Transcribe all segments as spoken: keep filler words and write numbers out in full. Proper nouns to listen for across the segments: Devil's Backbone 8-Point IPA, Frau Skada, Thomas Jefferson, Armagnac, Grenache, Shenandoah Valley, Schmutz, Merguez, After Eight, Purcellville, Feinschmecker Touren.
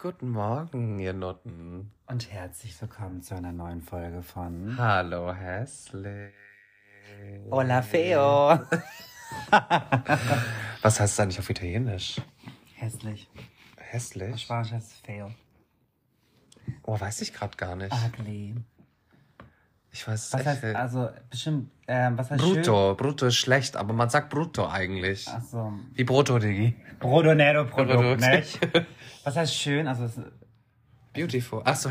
Guten Morgen, ihr Nutten. Und herzlich willkommen zu einer neuen Folge von Hallo Hässlich. Hola Feo. Was heißt das eigentlich auf Italienisch? Hässlich. Hässlich? Auf Spanisch heißt es Feo. Oh, weiß ich gerade gar nicht. Ugly. Ich weiß es was echt heißt, also, bestimmt, ähm, was heißt Brutto. Schön? Brutto ist schlecht, aber man sagt Brutto eigentlich. Ach so. Wie Brutto, Diggi. Brutto, Nero, Brutto, nicht? Was heißt schön? Also, es beautiful. Ach so.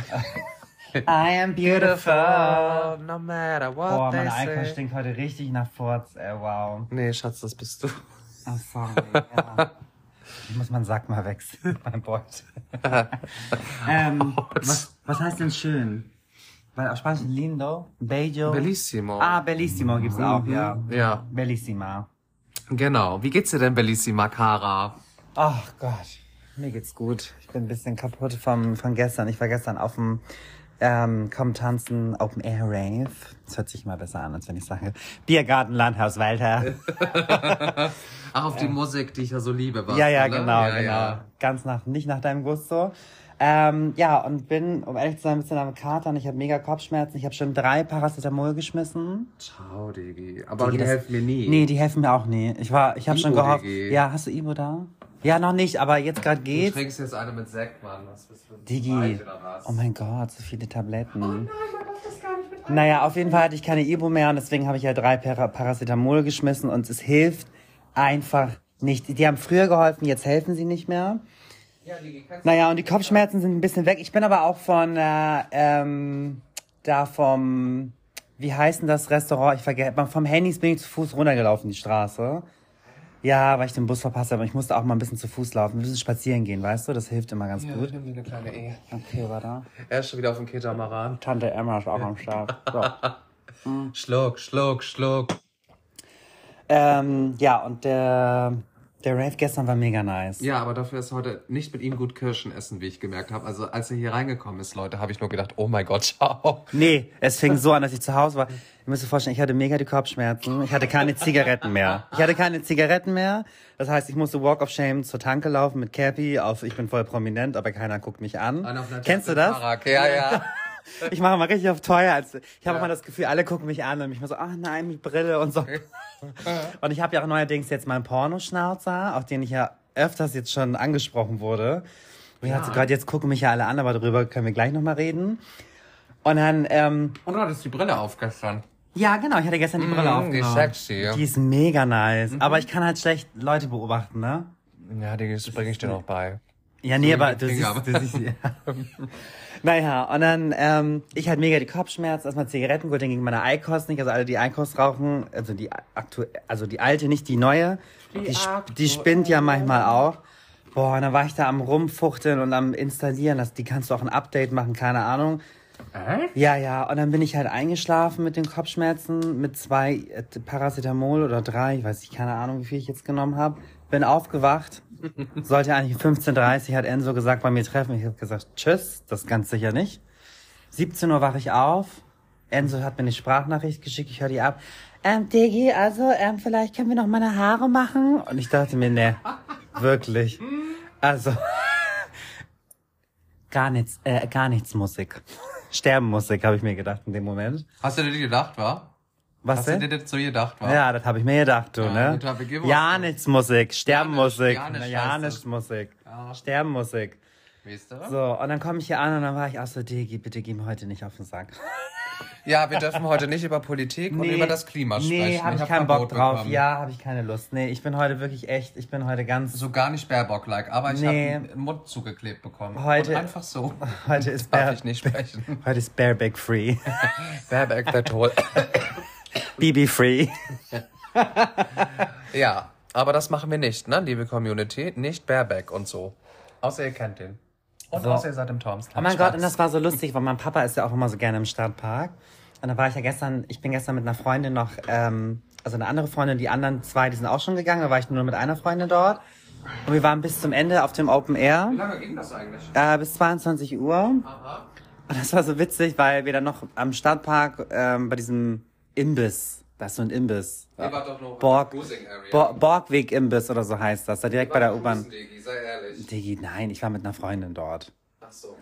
I am beautiful, no matter what. Boah, meine Icon stinkt heute richtig nach Furz, ey, wow. Nee, Schatz, das bist du. Ach, oh, sorry, ja. Ich muss meinen Sack mal wechseln, mein Beutel. ähm, was, was heißt denn schön? Weil auf Spanisch lindo, bello. Bellissimo. Ah, bellissimo gibt's auch, mhm. ja. Ja. Bellissima. Genau. Wie geht's dir denn, Bellissima, Cara? Ach Gott, mir geht's gut. Ich bin ein bisschen kaputt vom, von gestern. Ich war gestern auf dem ähm, Komm Tanzen Open Air Rave. Das hört sich immer besser an, als wenn ich sage Biergarten, Landhaus, Walter. Ach, auf die ähm. Musik, die ich ja so liebe. Warst, ja, ja, oder? Genau, ja, genau. Ja. Ganz nach, nicht nach deinem Gusto. Ähm, ja, und bin, um ehrlich zu sein, ein bisschen am Katern. Ich habe mega Kopfschmerzen. Ich habe schon drei Paracetamol geschmissen. Ciao, Digi. Aber Digi, die das, helfen mir nie. Nee, die helfen mir auch nie. Ich war, ich habe schon gehofft. Digi. Ja, hast du Ibo da? Ja, noch nicht, aber jetzt gerade geht's. Du trinkst jetzt eine mit Sekt, Mann. Was bist du? Digi. Oh mein Gott, so viele Tabletten. Oh nein, man macht das gar nicht mit einem. Naja, auf jeden Fall hatte ich keine Ibo mehr und deswegen habe ich ja halt drei Par- Paracetamol geschmissen und es hilft einfach nicht. Die haben früher geholfen, jetzt helfen sie nicht mehr. Ja, die, naja, und die Kopfschmerzen sind ein bisschen weg. Ich bin aber auch von, äh, ähm, da vom, wie heißt denn das Restaurant? Ich vergesse, vom Handys bin ich zu Fuß runtergelaufen, die Straße. Ja, weil ich den Bus verpasst habe. Ich musste auch mal ein bisschen zu Fuß laufen, ein bisschen spazieren gehen, weißt du? Das hilft immer ganz ja, gut. Ja, eine kleine E. Okay, warte. Er ist schon wieder auf dem Ketamaran. Tante Emma ist auch am Start. So. Mhm. Schluck, schluck, schluck. Ähm, ja, und der... Der Rave gestern war mega nice. Ja, aber dafür ist heute nicht mit ihm gut Kirschen essen, wie ich gemerkt habe. Also als er hier reingekommen ist, Leute, habe ich nur gedacht, oh mein Gott, ciao. Nee, es fing so an, dass ich zu Hause war. Ihr müsst euch vorstellen, ich hatte mega die Kopfschmerzen. Ich hatte keine Zigaretten mehr. Ich hatte keine Zigaretten mehr. Das heißt, ich musste Walk of Shame zur Tanke laufen mit Cappy auf Ich bin voll prominent, aber keiner guckt mich an. Kennst du das? Parag. Ja, ja. Ich mache mal richtig auf teuer. Als ich habe ja. Immer das Gefühl, alle gucken mich an und mich mal so, ach nein, mit Brille und so. Und ich habe ja auch neuerdings jetzt meinen Pornoschnauzer, auf den ich ja öfters jetzt schon angesprochen wurde. Und ja. Ich hatte so, gerade jetzt gucken mich ja alle an, aber darüber können wir gleich nochmal reden. Und dann, ähm... Und du hattest die Brille auf gestern. Ja, genau, ich hatte gestern die Brille mmh, aufgenommen. Die ist sexy. Die ist mega nice. Mhm. Aber ich kann halt schlecht Leute beobachten, ne? Ja, die bringe ich dir noch bei. Ja, nee, so aber das ist, das ist, ja. Naja, und dann, ähm, ich hatte mega die Kopfschmerzen, erstmal Zigaretten, gut, dann ging meine Eikos nicht, also alle, die Eikos rauchen, also die aktuell, also die alte, nicht die neue, die, die, sp- die spinnt ja manchmal auch. Boah, und dann war ich da am rumfuchteln und am installieren, das, die kannst du auch ein Update machen, keine Ahnung. Äh? Ja, ja, und dann bin ich halt eingeschlafen mit den Kopfschmerzen, mit zwei Paracetamol oder drei, ich weiß nicht, keine Ahnung, wie viel ich jetzt genommen habe. Bin aufgewacht, sollte eigentlich fünfzehn Uhr dreißig, hat Enzo gesagt, bei mir treffen. Ich habe gesagt, tschüss, das ganz sicher nicht. siebzehn Uhr wache ich auf, Enzo hat mir eine Sprachnachricht geschickt, ich höre die ab. Ähm, Diggi, also, ähm, vielleicht können wir noch meine Haare machen? Und ich dachte mir, ne, wirklich, also, gar nichts, äh, gar nichts Musik. Sterben Musik, habe ich mir gedacht in dem Moment. Hast du dir gedacht, wa? Was hast denn? Du dir das so gedacht, wa? Ja, das habe ich mir gedacht, du, ja, ne? Ja, nichts Musik, Sterben Musik, ja, nichts Musik, Sterben Musik. Weißt du? So, und dann komme ich hier an und dann war ich auch so, Digi, bitte geh mir heute nicht auf den Sack. Ja, wir dürfen heute nicht über Politik nee, und über das Klima sprechen. Nee, hab ich, ich keinen Bock drauf. Bekommen. Ja, habe ich keine Lust. Nee, ich bin heute wirklich echt, ich bin heute ganz... So gar nicht Baerbock-like, aber ich nee. habe den Mund zugeklebt bekommen. Heute... Und einfach so. Heute ist Baer- darf ich nicht sprechen. Heute ist Baerbock-free. Baerbock the toll. B B-free. Ja, aber das machen wir nicht, ne, liebe Community. Nicht Baerbock und so. Außer ihr kennt den. Und so. Außer ihr seid im Toms. Oh mein Schwarz. Gott, und das war so lustig, weil mein Papa ist ja auch immer so gerne im Stadtpark. Und da war ich ja gestern, ich bin gestern mit einer Freundin noch, ähm, also eine andere Freundin, die anderen zwei, die sind auch schon gegangen, da war ich nur mit einer Freundin dort. Und wir waren bis zum Ende auf dem Open Air. Wie lange ging das eigentlich? Äh, bis zweiundzwanzig Uhr. Aha. Und das war so witzig, weil wir dann noch am Stadtpark ähm, bei diesem Imbiss, das ist so ein Imbiss. Ihr wart doch noch Borg, Borgweg-Imbiss oder so heißt das, da direkt bei der U-Bahn. Sei ehrlich. ehrlich? Digi, nein, ich war mit einer Freundin dort. Ach so.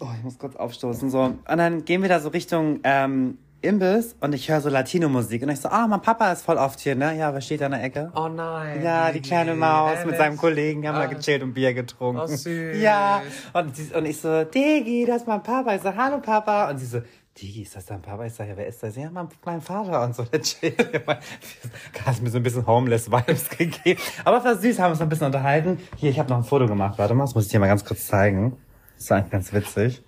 Oh, ich muss kurz aufstoßen. So. Und dann gehen wir da so Richtung ähm, Imbiss und ich höre so Latino-Musik. Und ich so, ah, oh, mein Papa ist voll oft hier, ne? Ja, was steht da in der Ecke? Oh nein. Ja, die kleine Maus ehrlich? Mit seinem Kollegen haben ah. da gechillt und Bier getrunken. Oh süß. Ja. Und, sie, und ich so, Digi, das ist mein Papa. Ich so, hallo Papa. Und sie so, Digi, ist das dein Papa? Ich sage, ja, wer ist das? Ja, mein, mein Vater und so. Der chillt immer. Da hat mir so ein bisschen Homeless-Vibes gegeben. Aber es war süß, haben uns noch ein bisschen unterhalten. Hier, ich habe noch ein Foto gemacht. Warte mal, das muss ich dir mal ganz kurz zeigen. Das ist eigentlich ganz witzig.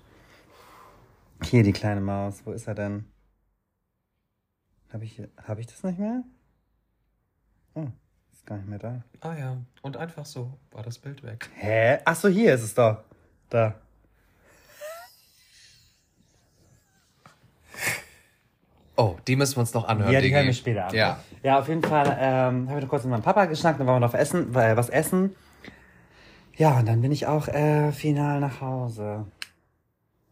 Hier, die kleine Maus. Wo ist er denn? Habe ich, hab ich das nicht mehr? Oh, ist gar nicht mehr da. Ah ja, und einfach so war das Bild weg. Hä? Ach so, hier ist es doch. Da. Oh, die müssen wir uns noch anhören. Ja, die hören wir später an. Ja. Ja, auf jeden Fall ähm, habe ich noch kurz mit meinem Papa geschnackt, dann waren wir noch essen, äh, was essen. Ja, und dann bin ich auch äh, final nach Hause.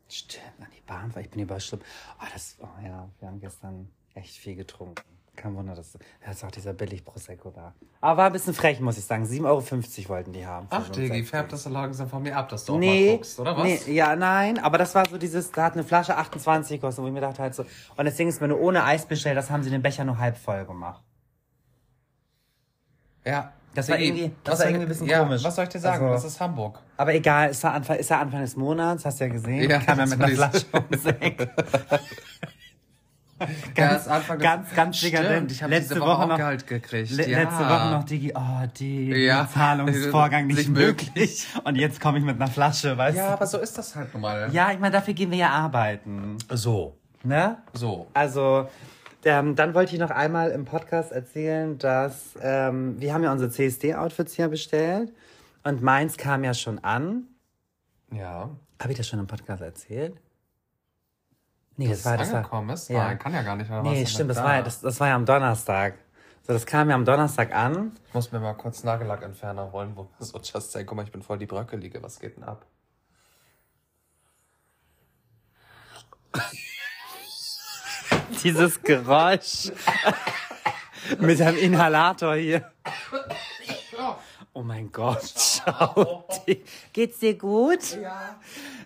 Stimmt, an die Bahn, ich bin überschluppt. Oh, das, oh ja, wir haben gestern echt viel getrunken. Kein Wunder, dass das ist auch dieser Billig-Prosecco da. Aber war ein bisschen frech, muss ich sagen. sieben Euro fünfzig wollten die haben. Ach, Digi, färbt das so langsam von mir ab, dass du nee, auch mal guckst, oder was? Nee, ja, nein, aber das war so dieses, da hat eine Flasche achtundzwanzig gekostet, wo ich mir dachte halt so, und deswegen ist mir nur ohne Eis bestellt, das haben sie den Becher nur halb voll gemacht. Ja. Das war irgendwie, das war irgendwie ein bisschen ja, komisch. Was soll ich dir sagen? Also, das ist Hamburg. Aber egal, ist ja Anfang, ist ja Anfang des Monats, hast du ja gesehen. Ja, kam ja mit einer Flasche um Sekt. Ganz, ja, Anfang ganz, des, ganz stimmt, dicker, ich habe letzte Woche, Woche noch Gehalt gekriegt. Le- ja. Letzte Woche noch, Digi, oh, die ja. Zahlungsvorgang nicht, nicht möglich. Und jetzt komme ich mit einer Flasche, weißt ja, du? Ja, aber so ist das halt normal. Ja, ich meine, dafür gehen wir ja arbeiten. So. Ne? So. Also, ähm, dann wollte ich noch einmal im Podcast erzählen, dass ähm, wir haben ja unsere C S D-Outfits hier bestellt. Und meins kam ja schon an. Ja. Habe ich das schon im Podcast erzählt? Nee, das, das war das angekommen war, ist? Ja. Nein, kann ja gar nicht. Oder nee, was stimmt, das da? war, ja, das, das war ja am Donnerstag. So, das kam ja am Donnerstag an. Ich muss mir mal kurz Nagellackentferner holen, wo so just say, guck mal, ich bin voll die Bröckelige, was geht denn ab? Dieses Geräusch mit einem Inhalator hier. Oh mein Gott, schau. Geht's dir gut? Ja.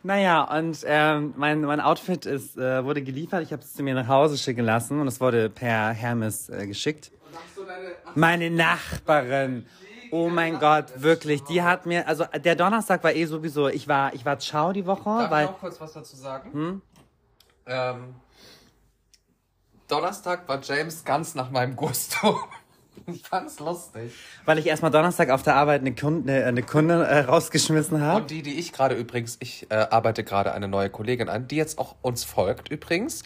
Naja, und ähm, mein, mein Outfit ist, äh, wurde geliefert. Ich habe es zu mir nach Hause schicken lassen und es wurde per Hermes äh, geschickt. Und hast du deine, ach, meine Nachbarin. Oh mein Gott, wirklich. Die hat mir, also der Donnerstag war eh sowieso, ich war, ich war ciao die Woche. Darf weil, ich noch kurz was dazu sagen? Hm? Ähm, Donnerstag war James ganz nach meinem Gusto. Ich fand's lustig. Weil ich erstmal Donnerstag auf der Arbeit eine Kunde, eine Kunde äh, rausgeschmissen habe. Und die, die ich gerade übrigens, ich äh, arbeite gerade eine neue Kollegin an, die jetzt auch uns folgt übrigens.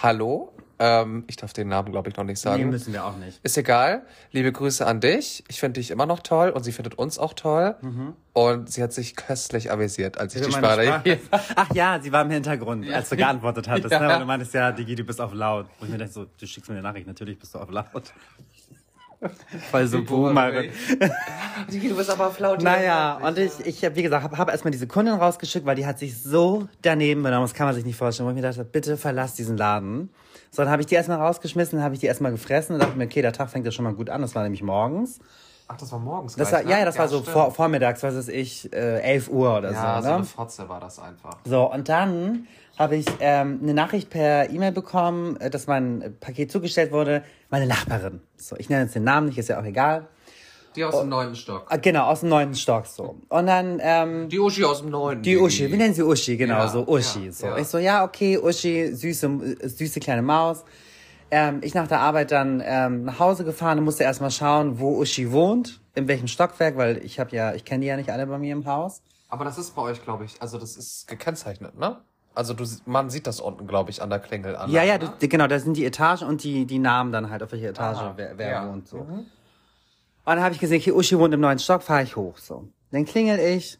Hallo. Ähm, ich darf den Namen, glaube ich, noch nicht sagen. Nee, müssen wir auch nicht. Ist egal. Liebe Grüße an dich. Ich finde dich immer noch toll und sie findet uns auch toll. Mhm. Und sie hat sich köstlich amüsiert, als ich, ich die Sprache hier... Ach ja, sie war im Hintergrund, ja. als du geantwortet hattest. Ja. Ne? Weil du meintest, ja, Digi, du bist auf laut. Und ich mir dachte so, du schickst mir eine Nachricht, natürlich bist du auf laut. Weil so Boomerin. Du bist aber flau. Naja, und ich, ich habe, wie gesagt, habe hab erstmal diese Kundin rausgeschickt, weil die hat sich so daneben benommen, das kann man sich nicht vorstellen, wo ich mir dachte, bitte verlass diesen Laden. So, dann habe ich die erstmal rausgeschmissen, dann habe ich die erstmal gefressen und dachte mir, okay, der Tag fängt ja schon mal gut an, das war nämlich morgens. Ach, das war morgens das gleich, war, ne? Ja, das ja, war so vor, vormittags, was weiß ich, äh, elf Uhr oder ja, so. Ja, so eine Fotze war das einfach. So, und dann habe ich ähm, eine Nachricht per E-Mail bekommen, dass mein Paket zugestellt wurde. Meine Nachbarin. So, ich nenne jetzt den Namen nicht, ist ja auch egal. Die aus oh, dem neunten Stock. Genau, aus dem neunten Stock, so. Und dann, ähm... Die Uschi aus dem neunten. Die Uschi, wir nennen sie Uschi, genau, ja, so, Uschi. Ja, so. Ja. Ich so, ja, okay, Uschi, süße, süße kleine Maus. Ähm, ich nach der Arbeit dann ähm, nach Hause gefahren und musste erstmal schauen, wo Uschi wohnt, in welchem Stockwerk, weil ich habe ja, ich kenne die ja nicht alle bei mir im Haus. Aber das ist bei euch, glaube ich, also das ist gekennzeichnet, ne? Also du, man sieht das unten, glaube ich, an der Klingel an. Ja, ja, du, genau, da sind die Etagen und die, die Namen dann halt, auf welche Etage Aha, wer, wer ja. wohnt. So. Mhm. Und dann habe ich gesehen, okay, Uschi wohnt im neunten Stock, fahre ich hoch. So. Dann klingel ich,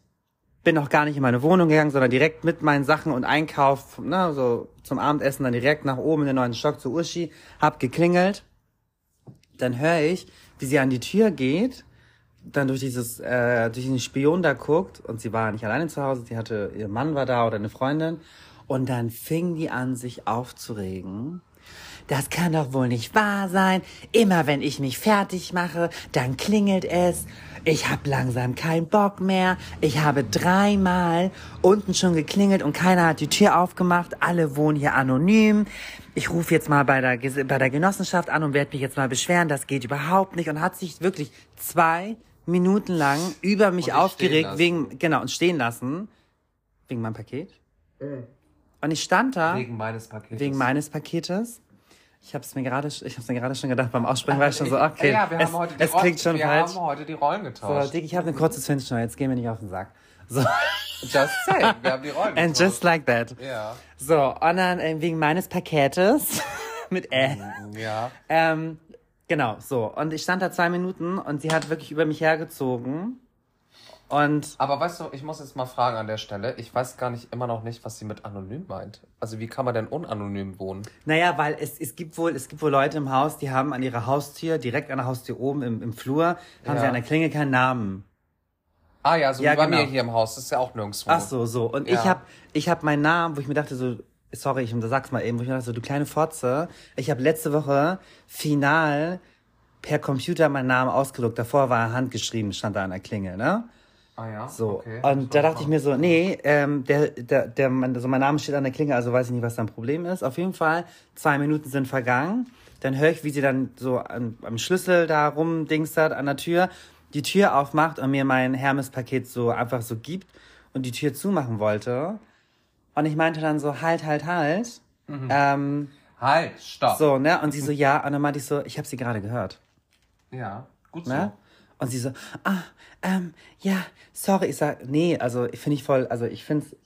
bin noch gar nicht in meine Wohnung gegangen, sondern direkt mit meinen Sachen und Einkauf, ne, so zum Abendessen, dann direkt nach oben in den neunten Stock zu Uschi, hab geklingelt. Dann höre ich, wie sie an die Tür geht, dann durch dieses, äh, durch den Spion da guckt, und sie war nicht alleine zu Hause, sie hatte, ihr Mann war da oder eine Freundin, und dann fing die an, sich aufzuregen. das kann doch wohl nicht wahr sein. Immer wenn ich mich fertig mache, dann klingelt es. Ich habe langsam keinen Bock mehr. Ich habe dreimal unten schon geklingelt und keiner hat die Tür aufgemacht. Alle wohnen hier anonym. Ich rufe jetzt mal bei der, bei der Genossenschaft an und werde mich jetzt mal beschweren. Das geht überhaupt nicht. Und hat sich wirklich zwei Minuten lang über mich aufgeregt wegen, genau, und stehen lassen. Wegen meinem Paket. Mhm. Und ich stand da. Wegen meines Paketes. Wegen meines Paketes. Ich hab's mir gerade, ich hab's mir gerade schon gedacht, beim Aussprechen war ich schon so, okay, ja, wir haben es, heute die es klingt schon wir falsch. Wir haben heute die Rollen getauscht. So, Dick, ich habe eine kurze Zündschnur, jetzt gehen wir nicht auf den Sack. So. Just say, wir haben die Rollen getauscht. And just like that. Ja. So, und dann äh, wegen meines Paketes mit L. Ja. Ähm, genau, so. Und ich stand da zwei Minuten und sie hat wirklich über mich hergezogen. Und aber weißt du, ich muss jetzt mal fragen an der Stelle, ich weiß gar nicht, immer noch nicht, was sie mit anonym meint. Also wie kann man denn unanonym wohnen? Naja, weil es, es gibt wohl es gibt wohl Leute im Haus, die haben an ihrer Haustür, direkt an der Haustür oben im, im Flur, haben ja. sie an der Klingel keinen Namen. Ah ja, so ja, wie bei genau. mir hier im Haus, das ist ja auch nirgendwo. Ach so, so. Und ja. ich hab ich hab meinen Namen, wo ich mir dachte so, sorry, ich sag's mal eben, wo ich mir dachte so, du kleine Fotze, ich habe letzte Woche final per Computer meinen Namen ausgedruckt. Davor war er handgeschrieben, stand da an der Klingel, ne? Ah ja, so. Okay. Und da dachte ich mir so, nee, ähm, der, der, der, also mein Name steht an der Klinge, also weiß ich nicht, was da ein Problem ist. Auf jeden Fall, zwei Minuten sind vergangen. Dann höre ich, wie sie dann so an, am Schlüssel da rumdingstert an der Tür, die Tür aufmacht und mir mein Hermes-Paket so einfach so gibt und die Tür zumachen wollte. Und ich meinte dann so, halt, halt, halt. Mhm. Ähm, halt, stopp. So, ne? Und sie so, ja. Und dann meinte ich so, ich habe sie gerade gehört. Ja, gut so. Ne? Und sie so, ah, ähm, ja, sorry. Ich sag, nee, also ich finde ich voll, also ich finde es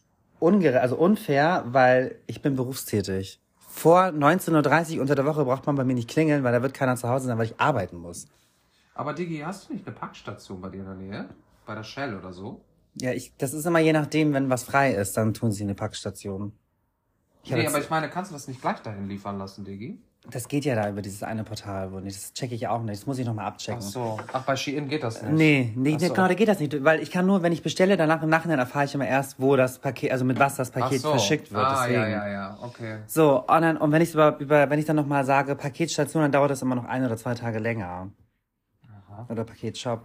ungere- also unfair, weil ich bin berufstätig. Vor neunzehn Uhr dreißig unter der Woche braucht man bei mir nicht klingeln, weil da wird keiner zu Hause sein, weil ich arbeiten muss. Aber Diggi, hast du nicht eine Packstation bei dir in der Nähe? Bei der Shell oder so? Ja, ich, das ist immer je nachdem, wenn was frei ist, dann tun sie eine Packstation. Ich nee, aber ich meine, kannst du das nicht gleich dahin liefern lassen, Diggi? Das geht ja da über dieses eine Portal, wo nicht. Das checke ich auch nicht. Das muss ich nochmal abchecken. Ach so. Ach, bei Shein geht das nicht? Nee, nee, so. Genau, da geht das nicht. Weil ich kann nur, wenn ich bestelle, danach im Nachhinein erfahre ich immer erst, wo das Paket, also mit was das Paket so. verschickt wird. Ah, deswegen. ja, ja, ja, okay. So, und dann, und wenn ich über, über, wenn ich dann nochmal sage, Paketstation, dann dauert das immer noch ein oder zwei Tage länger. Aha. Oder Paketshop.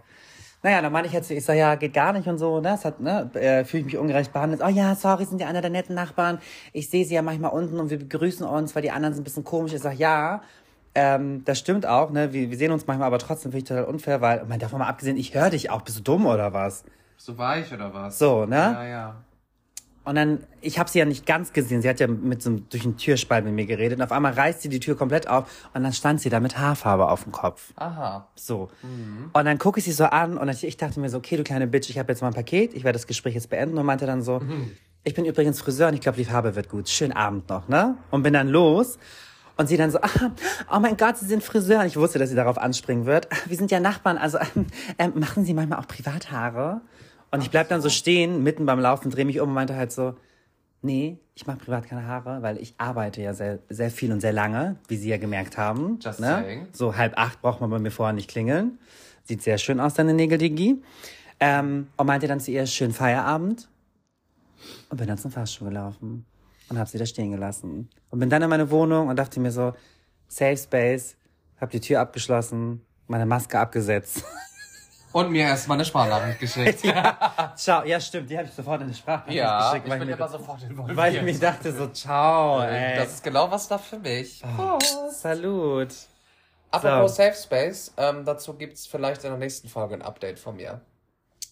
Naja, dann meine ich jetzt, ich sag ja, geht gar nicht und so, ne, es hat, ne, äh, fühle ich mich ungerecht behandelt. Oh ja, sorry, sind ja einer der netten Nachbarn. Ich sehe sie ja manchmal unten und wir begrüßen uns, weil die anderen sind ein bisschen komisch. Ich sag ja, ähm, das stimmt auch, ne, wir, wir sehen uns manchmal, aber trotzdem finde ich total unfair, weil, ich meine, davon mal abgesehen, ich höre dich auch, bist du dumm oder was? Bist du weich oder was? So, ne? Ja, ja. Und dann, ich habe sie ja nicht ganz gesehen, sie hat ja mit so einem, durch einen Türspalt mit mir geredet und auf einmal reißt sie die Tür komplett auf und dann stand sie da mit Haarfarbe auf dem Kopf. Aha. So. Mhm. Und dann gucke ich sie so an und ich dachte mir so, okay, du kleine Bitch, ich habe jetzt mal ein Paket, ich werde das Gespräch jetzt beenden und meinte dann so, mhm. ich bin übrigens Friseur und ich glaube, die Farbe wird gut, schönen Abend noch, ne? Und bin dann los. Und sie dann so, ah, oh mein Gott, Sie sind Friseur. Und ich wusste, dass sie darauf anspringen wird. Wir sind ja Nachbarn, also ähm, machen Sie manchmal auch Privathaare? Und ich bleib dann so stehen, mitten beim Laufen, drehe mich um und meinte halt so, nee, ich mache privat keine Haare, weil ich arbeite ja sehr, sehr viel und sehr lange, wie Sie ja gemerkt haben. Just ne? saying. So halb acht braucht man bei mir vorher nicht klingeln. Sieht sehr schön aus, deine Nägel, Digi. Ähm, und meinte dann zu ihr, schönen Feierabend. Und bin dann zum Fahrschuh gelaufen und habe sie da stehen gelassen. Und bin dann in meine Wohnung und dachte mir so, Safe Space, hab die Tür abgeschlossen, meine Maske abgesetzt. Und mir erstmal eine Sprachnachricht geschickt. Ja, ciao. Ja, stimmt, die habe ich sofort in die Sprachnachricht ja, geschickt. Ja, ich bin immer sofort involviert. Weil ich mir dachte so, ciao, ey. Das ist genau was da für mich. Oh, salut. Apropos so. Safe Space, ähm, dazu gibt's vielleicht in der nächsten Folge ein Update von mir.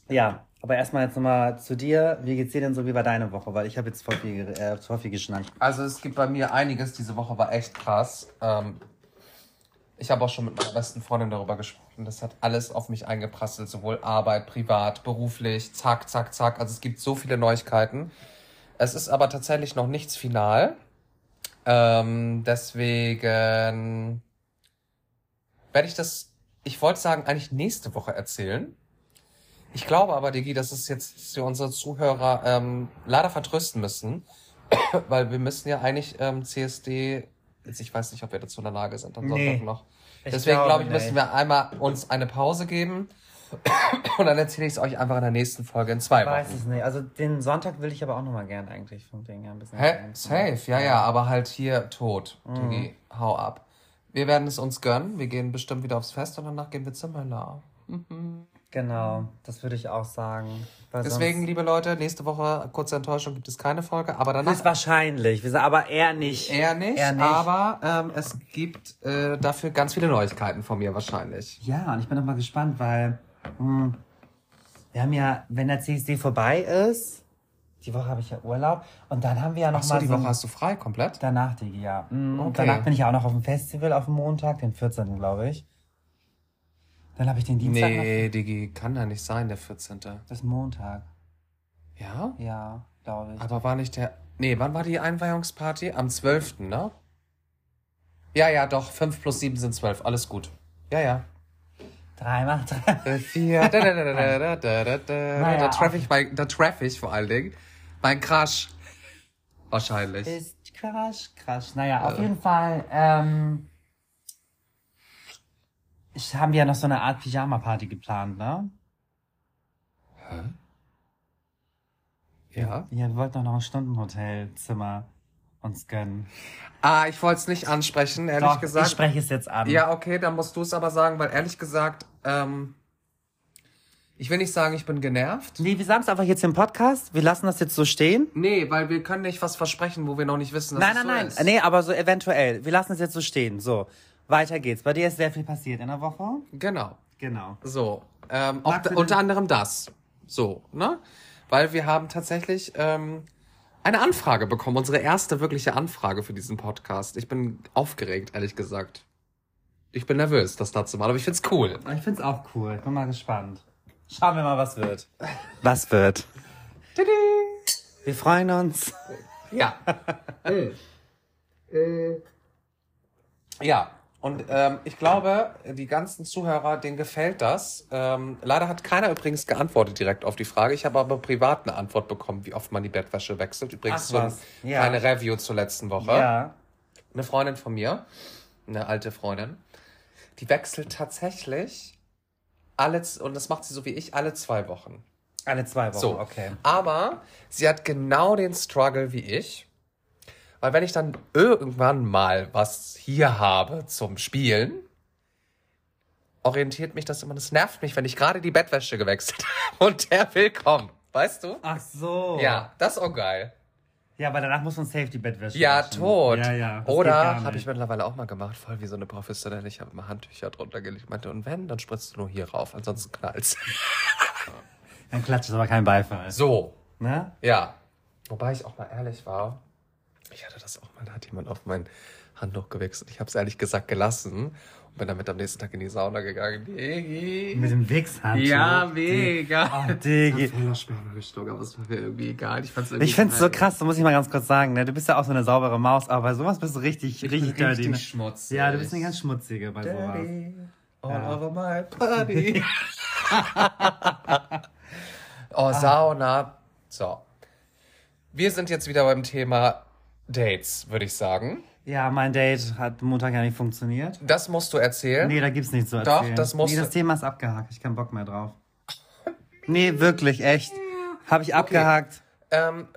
Ja, aber erstmal jetzt nochmal zu dir. Wie geht's dir denn so wie bei deiner Woche? Weil ich habe jetzt voll viel, äh, voll viel geschnackt. Also es gibt bei mir einiges. Diese Woche war echt krass. Ähm, Ich habe auch schon mit meiner besten Freundin darüber gesprochen. Das hat alles auf mich eingeprasselt, sowohl Arbeit, privat, beruflich, zack, zack, zack. Also es gibt so viele Neuigkeiten. Es ist aber tatsächlich noch nichts final. Ähm, deswegen werde ich das, ich wollte sagen, eigentlich nächste Woche erzählen. Ich glaube aber, Digi, dass es jetzt für unsere Zuhörer ähm, leider vertrösten müssen, weil wir müssen ja eigentlich ähm, C S D... Ich weiß nicht, ob wir dazu in der Lage sind. Ansonsten nee, noch. Deswegen glaube ich, glaub ich müssen wir einmal uns eine Pause geben Und dann erzähle ich es euch einfach in der nächsten Folge in zwei Wochen. Ich weiß es nicht. Also den Sonntag will ich aber auch nochmal gern eigentlich vom Ding her ein bisschen. Hä? Safe, ja, ja, aber halt hier tot. Mhm. Digi, hau ab. Wir werden es uns gönnen. Wir gehen bestimmt wieder aufs Fest und danach gehen wir zum Möller. Mhm. Genau, das würde ich auch sagen. Deswegen, liebe Leute, nächste Woche, kurze Enttäuschung, gibt es keine Folge, aber danach... Ist wahrscheinlich, wir sagen aber eher nicht. Eher nicht, eher nicht. aber ähm, es gibt äh, dafür ganz viele Neuigkeiten von mir wahrscheinlich. Ja, und ich bin noch mal gespannt, weil mh, wir haben ja, wenn der C S D vorbei ist, die Woche habe ich ja Urlaub und dann haben wir ja noch Ach so, mal... die so Woche hast du frei, komplett? Danach, Digi, ja. Mhm, okay. Danach bin ich ja auch noch auf dem Festival auf dem Montag, den vierzehnten, glaube ich. Dann habe ich den Dienstag nee, noch... Nee, Digi, kann da nicht sein, der vierzehnte. Das ist Montag. Ja? Ja, glaube ich. Aber war nicht der... Nee, wann war die Einweihungsparty? Am zwölften, ne? Ja, ja, doch. fünf plus sieben sind zwölf. Alles gut. Ja, ja. Drei macht drei. Vier. Da, da, da, da, da, da, da, da. Naja, da treffe ich, mein, treff ich vor allen Dingen. Mein Crush. Wahrscheinlich. Ist Crush, Crush. Naja, auf äh. jeden Fall, ähm... Ich, haben wir ja noch so eine Art Pyjama-Party geplant, ne? Hä? Ja? Ja, wir wollten doch noch ein Stundenhotelzimmer uns gönnen. Ah, ich wollte es nicht ansprechen, ehrlich doch, gesagt. Ich spreche es jetzt an. Ja, okay, dann musst du es aber sagen, weil ehrlich gesagt, ähm, ich will nicht sagen, ich bin genervt. Nee, wir sagen es einfach jetzt im Podcast. Wir lassen das jetzt so stehen. Nee, weil wir können nicht was versprechen, wo wir noch nicht wissen, dass nein, es nein, so nein. ist. Nein, nein, nein. Nee, aber so eventuell. Wir lassen es jetzt so stehen, so. Weiter geht's. Bei dir ist sehr viel passiert in der Woche. Genau. Genau. So. Ähm, auch da, unter anderem das. So, ne? Weil wir haben tatsächlich ähm, eine Anfrage bekommen. Unsere erste wirkliche Anfrage für diesen Podcast. Ich bin aufgeregt, ehrlich gesagt. Ich bin nervös, das dazu mal. Aber ich find's cool. Ich find's auch cool. Ich bin mal gespannt. Schauen wir mal, was wird. Was wird? Tidi. Wir freuen uns. Ja. äh. Äh. Ja. Und ähm, ich glaube, die ganzen Zuhörer, denen gefällt das. Ähm, leider hat keiner übrigens geantwortet direkt auf die Frage. Ich habe aber privat eine Antwort bekommen, wie oft man die Bettwäsche wechselt. Übrigens so eine ja. kleine Review zur letzten Woche. Ja. Eine Freundin von mir, eine alte Freundin, die wechselt tatsächlich alle, und das macht sie so wie ich, alle zwei Wochen. Alle zwei Wochen, so. Okay. Aber sie hat genau den Struggle wie ich. Weil wenn ich dann irgendwann mal was hier habe zum Spielen, orientiert mich das immer. Das nervt mich, wenn ich gerade die Bettwäsche gewechselt habe und der will kommen. Weißt du? Ach so. Ja, das ist ungeil. Ja, weil danach muss man safe die Bettwäsche Ja, waschen. tot. Ja, ja, Oder habe ich mittlerweile auch mal gemacht, voll wie so eine Professionelle. Ich habe immer Handtücher drunter gelegt. Ich meinte, und wenn, dann spritzt du nur hier rauf. Ansonsten knallst. Dann klatscht es aber kein Beifall. So. Ne? Ja. Wobei ich auch mal ehrlich war. Ich hatte das auch mal, da hat jemand auf mein Handtuch gewechselt. Ich habe es ehrlich gesagt gelassen und bin damit am nächsten Tag in die Sauna gegangen. Digi. Mit dem Wichshandtuch? Ja, mega. Oh, Digi. Ich habe voller gestochen, aber es war mir irgendwie egal. Ich, ich finde es so krass, da muss ich mal ganz kurz sagen, ne? Du bist ja auch so eine saubere Maus, aber bei sowas bist du richtig, ich richtig dirty. Richtig ne? schmutzig. Ja, du bist eine ganz schmutzige bei dirty. sowas. All ja. over my body. oh, ah. Sauna. So. Wir sind jetzt wieder beim Thema Dates, würde ich sagen. Ja, mein Date hat Montag ja nicht funktioniert. Das musst du erzählen. Nee, da gibt's nichts zu erzählen. Doch, das musst du. Nee, das Thema ist abgehakt. Ich hab keinen Bock mehr drauf. Nee, wirklich, echt. Habe ich abgehakt. Okay. Ähm,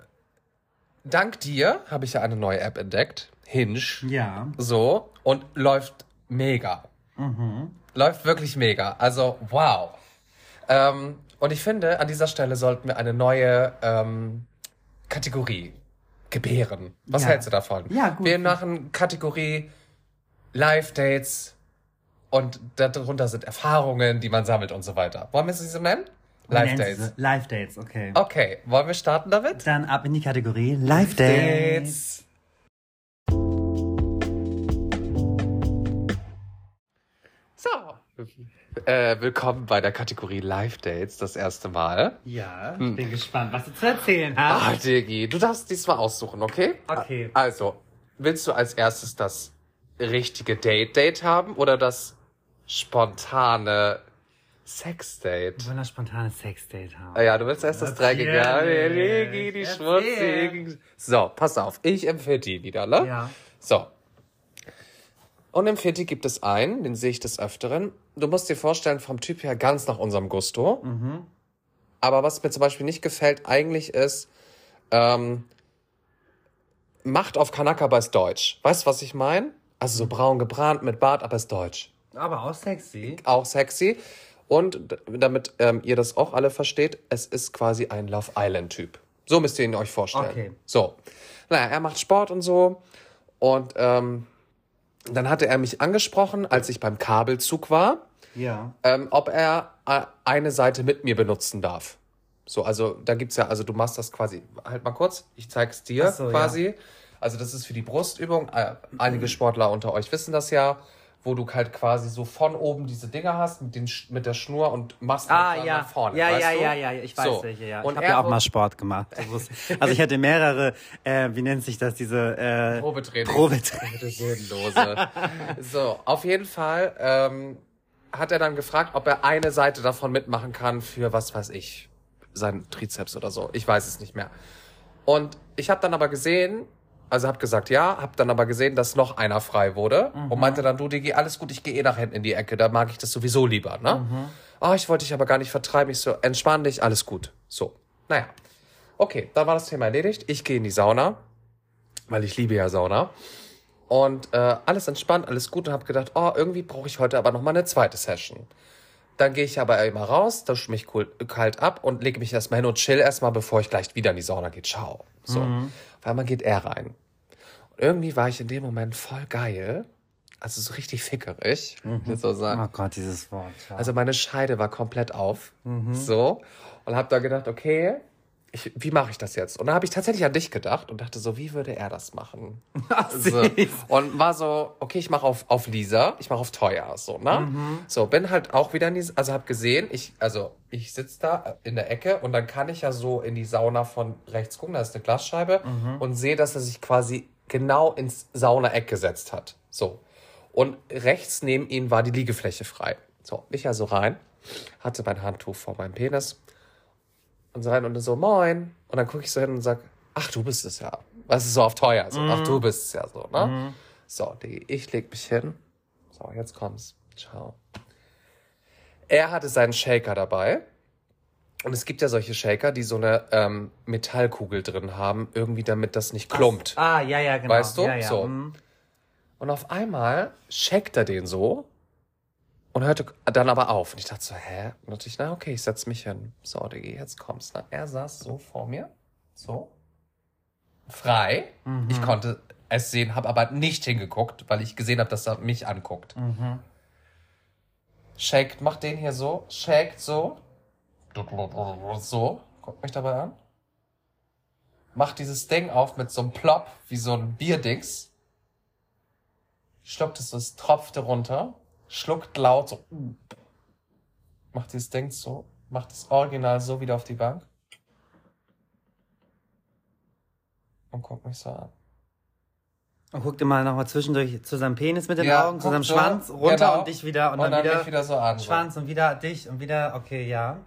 dank dir habe ich ja eine neue App entdeckt. Hinge. Ja. So. Und läuft mega. Mhm. Läuft wirklich mega. Also, wow. Ähm, und ich finde, an dieser Stelle sollten wir eine neue ähm, Kategorie gebären. Was ja. hältst du davon? Ja, gut. Wir machen Kategorie Live-Dates und darunter sind Erfahrungen, die man sammelt und so weiter. Wollen wir es so nennen? Live-Dates. Live-Dates, okay. Okay, wollen wir starten damit? Dann ab in die Kategorie Live-Dates. So. Äh, willkommen bei der Kategorie Live-Dates, das erste Mal. Ja, ich hm. bin gespannt, was du zu erzählen hast. Ah, Digi, du darfst diesmal aussuchen, okay? Okay. Also, willst du als erstes das richtige Date-Date haben oder das spontane Sex-Date? Wir wollen das spontane Sex-Date haben. Ja, du willst erst das dreckige. Digi, die schmutzigen. So, pass auf, ich empfehle die wieder, ne? Ja. So. Und im Viertel gibt es einen, den sehe ich des Öfteren. Du musst dir vorstellen, vom Typ her ganz nach unserem Gusto. Mhm. Aber was mir zum Beispiel nicht gefällt eigentlich ist, ähm, Macht auf Kanaka, aber ist deutsch. Weißt du, was ich meine? Also so braun gebrannt mit Bart, aber ist deutsch. Aber auch sexy. Auch sexy. Und damit ähm, ihr das auch alle versteht, es ist quasi ein Love Island-Typ. So müsst ihr ihn euch vorstellen. Okay. So. Naja, er macht Sport und so. Und ähm, dann hatte er mich angesprochen, als ich beim Kabelzug war, ja. ähm, ob er eine Seite mit mir benutzen darf. So, also da gibt's ja, also du machst das quasi, halt mal kurz, ich zeig's dir so, quasi. Ja. Also das ist für die Brustübung, äh, einige Sportler unter euch wissen das ja, wo du halt quasi so von oben diese Dinger hast mit, den, mit der Schnur und machst ah, ja. nach vorne. Ja, weißt ja, du? ja, ja, ich weiß so. welche, ja. Und ich habe ja auch mal Sport gemacht. Also ich hatte mehrere, äh, wie nennt sich das, diese äh, Probetraining. Probetraining. So, auf jeden Fall ähm, hat er dann gefragt, ob er eine Seite davon mitmachen kann für was weiß ich. Sein Trizeps oder so. Ich weiß es nicht mehr. Und ich habe dann aber gesehen, also habe gesagt ja, habe dann aber gesehen, dass noch einer frei wurde mhm. und meinte dann, du Digi, alles gut, ich gehe eh nach hinten in die Ecke, da mag ich das sowieso lieber, ne? Mhm. Oh, ich wollte dich aber gar nicht vertreiben, ich so, entspann dich, alles gut. So, naja. Okay, dann war das Thema erledigt. Ich gehe in die Sauna, weil ich liebe ja Sauna. Und äh, alles entspannt, alles gut und habe gedacht, oh, irgendwie brauche ich heute aber nochmal eine zweite Session. Dann gehe ich aber immer raus, tasche mich cool, kalt ab und lege mich erstmal hin und chill erstmal, bevor ich gleich wieder in die Sauna gehe. Ciao. So. Mhm. Weil man geht er rein. Und irgendwie war ich in dem Moment voll geil. Also so richtig fickerig. Mhm. So sagen. Oh Gott, dieses Wort. Ja. Also meine Scheide war komplett auf. Mhm. So. Und habe da gedacht, okay, ich, wie mache ich das jetzt? Und dann habe ich tatsächlich an dich gedacht und dachte so, wie würde er das machen? Ach, so. Und war so, okay, ich mache auf, auf Lisa, ich mache auf Teuer, so, ne? Mhm. So, bin halt auch wieder in die, also habe gesehen, ich, also ich sitze da in der Ecke und dann kann ich ja so in die Sauna von rechts gucken, da ist eine Glasscheibe mhm. und sehe, dass er sich quasi genau ins Saunaeck gesetzt hat, so. Und rechts neben ihm war die Liegefläche frei. So, ich also rein, hatte mein Handtuch vor meinem Penis. Und so rein und so, moin. Und dann gucke ich so hin und sage, ach, du bist es ja. Was ist so auf teuer? So, mm. Ach, du bist es ja so, ne? Mm. So, Digi, ich leg mich hin. So, jetzt kommt's. Ciao. Er hatte seinen Shaker dabei. Und es gibt ja solche Shaker, die so eine ähm, Metallkugel drin haben, irgendwie damit das nicht klumpt. Das, ah, ja, ja, genau. Weißt du? Ja, ja. So. Mm. Und auf einmal shakt er den so. Und hörte dann aber auf. Und ich dachte so, hä? Und natürlich, na okay, ich setz mich hin. So, Diggi, jetzt kommt's. Na, er saß so vor mir. So. Frei. Mhm. Ich konnte es sehen, habe aber nicht hingeguckt, weil ich gesehen habe, dass er mich anguckt. Mhm. Shakt, macht den hier so. Shakt so. So. Guckt mich dabei an. Macht dieses Ding auf mit so einem Plop, wie so ein Bierdings. Schluckt es so, es tropfte runter. Schluckt laut so, macht dieses Ding so, macht das Original so wieder auf die Bank und guckt mich so an. Und guckt immer nochmal zwischendurch zu seinem Penis mit den ja, Augen, zu seinem so, Schwanz, runter genau. und dich wieder und, und dann, dann wieder, wieder so an. Schwanz so. Und wieder dich und wieder, okay, ja.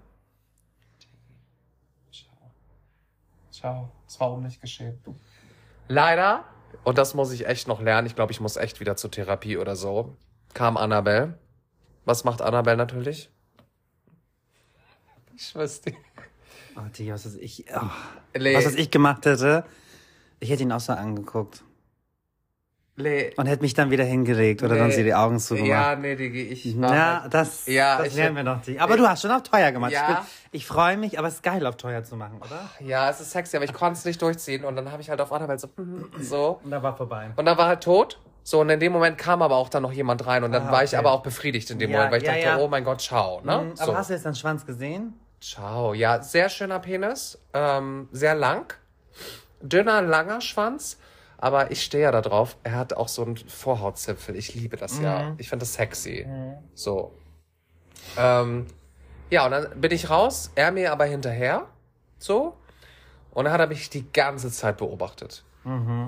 Ciao. Ciao, das war um nicht geschehen. Leider, und das muss ich echt noch lernen, ich glaube, ich muss echt wieder zur Therapie oder so. Kam Annabelle. Was macht Annabelle natürlich? Ich weiß nicht. Oh, die, was, ich, oh, Le- was, was ich gemacht hätte, ich hätte ihn auch so angeguckt. Le- Und hätte mich dann wieder hingelegt oder Le- dann sie die Augen zugemacht. Ja, nee, Digi, ich war... Ja, das, ja, das ich, lernen wir noch nicht. Aber ich, du hast schon auf teuer gemacht. Ja. Ich, ich freue mich, aber es ist geil, auf teuer zu machen, oder? Ja, es ist sexy, aber ich konnte es nicht durchziehen. Und dann habe ich halt auf Annabelle so... so. Und da war vorbei. Und dann war halt tot. So, und in dem Moment kam aber auch dann noch jemand rein und dann ah, okay. war ich aber auch befriedigt in dem ja, Moment, weil ich ja, dachte, ja. oh mein Gott, ciao. Ne? Mhm, aber so. Hast du jetzt deinen Schwanz gesehen? Ciao, ja, sehr schöner Penis, ähm, sehr lang, dünner, langer Schwanz, aber ich stehe ja da drauf, er hat auch so einen Vorhautzipfel, ich liebe das mhm. ja, ich finde das sexy, mhm. so. Ähm, ja, und dann bin ich raus, er mir aber hinterher, so, und dann hat er mich die ganze Zeit beobachtet.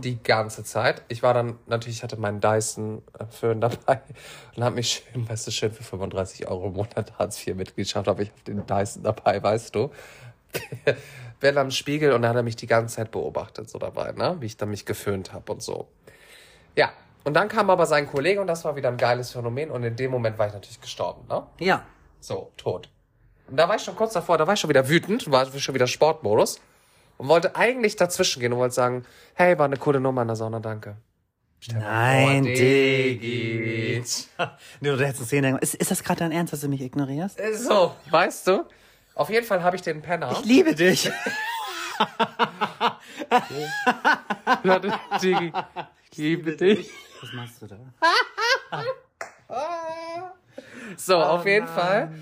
Die ganze Zeit. Ich war dann, natürlich hatte meinen Dyson-Föhn dabei und habe mich schön, weißt du, schön für fünfunddreißig Euro im Monat Hartz vier Mitgliedschaft, habe ich auf den Dyson dabei, weißt du. Bin am Spiegel und dann hat er mich die ganze Zeit beobachtet, so dabei, ne? Wie ich dann mich geföhnt habe und so. Ja, Und dann kam aber sein Kollege und das war wieder ein geiles Phänomen. Und in dem Moment war ich natürlich gestorben, ne? Ja. So, tot. Und da war ich schon kurz davor, da war ich schon wieder wütend, war schon wieder Sportmodus. Und wollte eigentlich dazwischen gehen und wollte sagen, hey, war eine coole Nummer in der Sauna, danke. Stefan. Nein, oh, Diggi. Nee, du hättest es sehen. Ist, ist das gerade dein Ernst, dass du mich ignorierst? So, weißt du? Auf jeden Fall habe ich den Penner. Ich liebe dich. Diggi, ich liebe dich. Was machst du da? So, oh, auf jeden Mann. Fall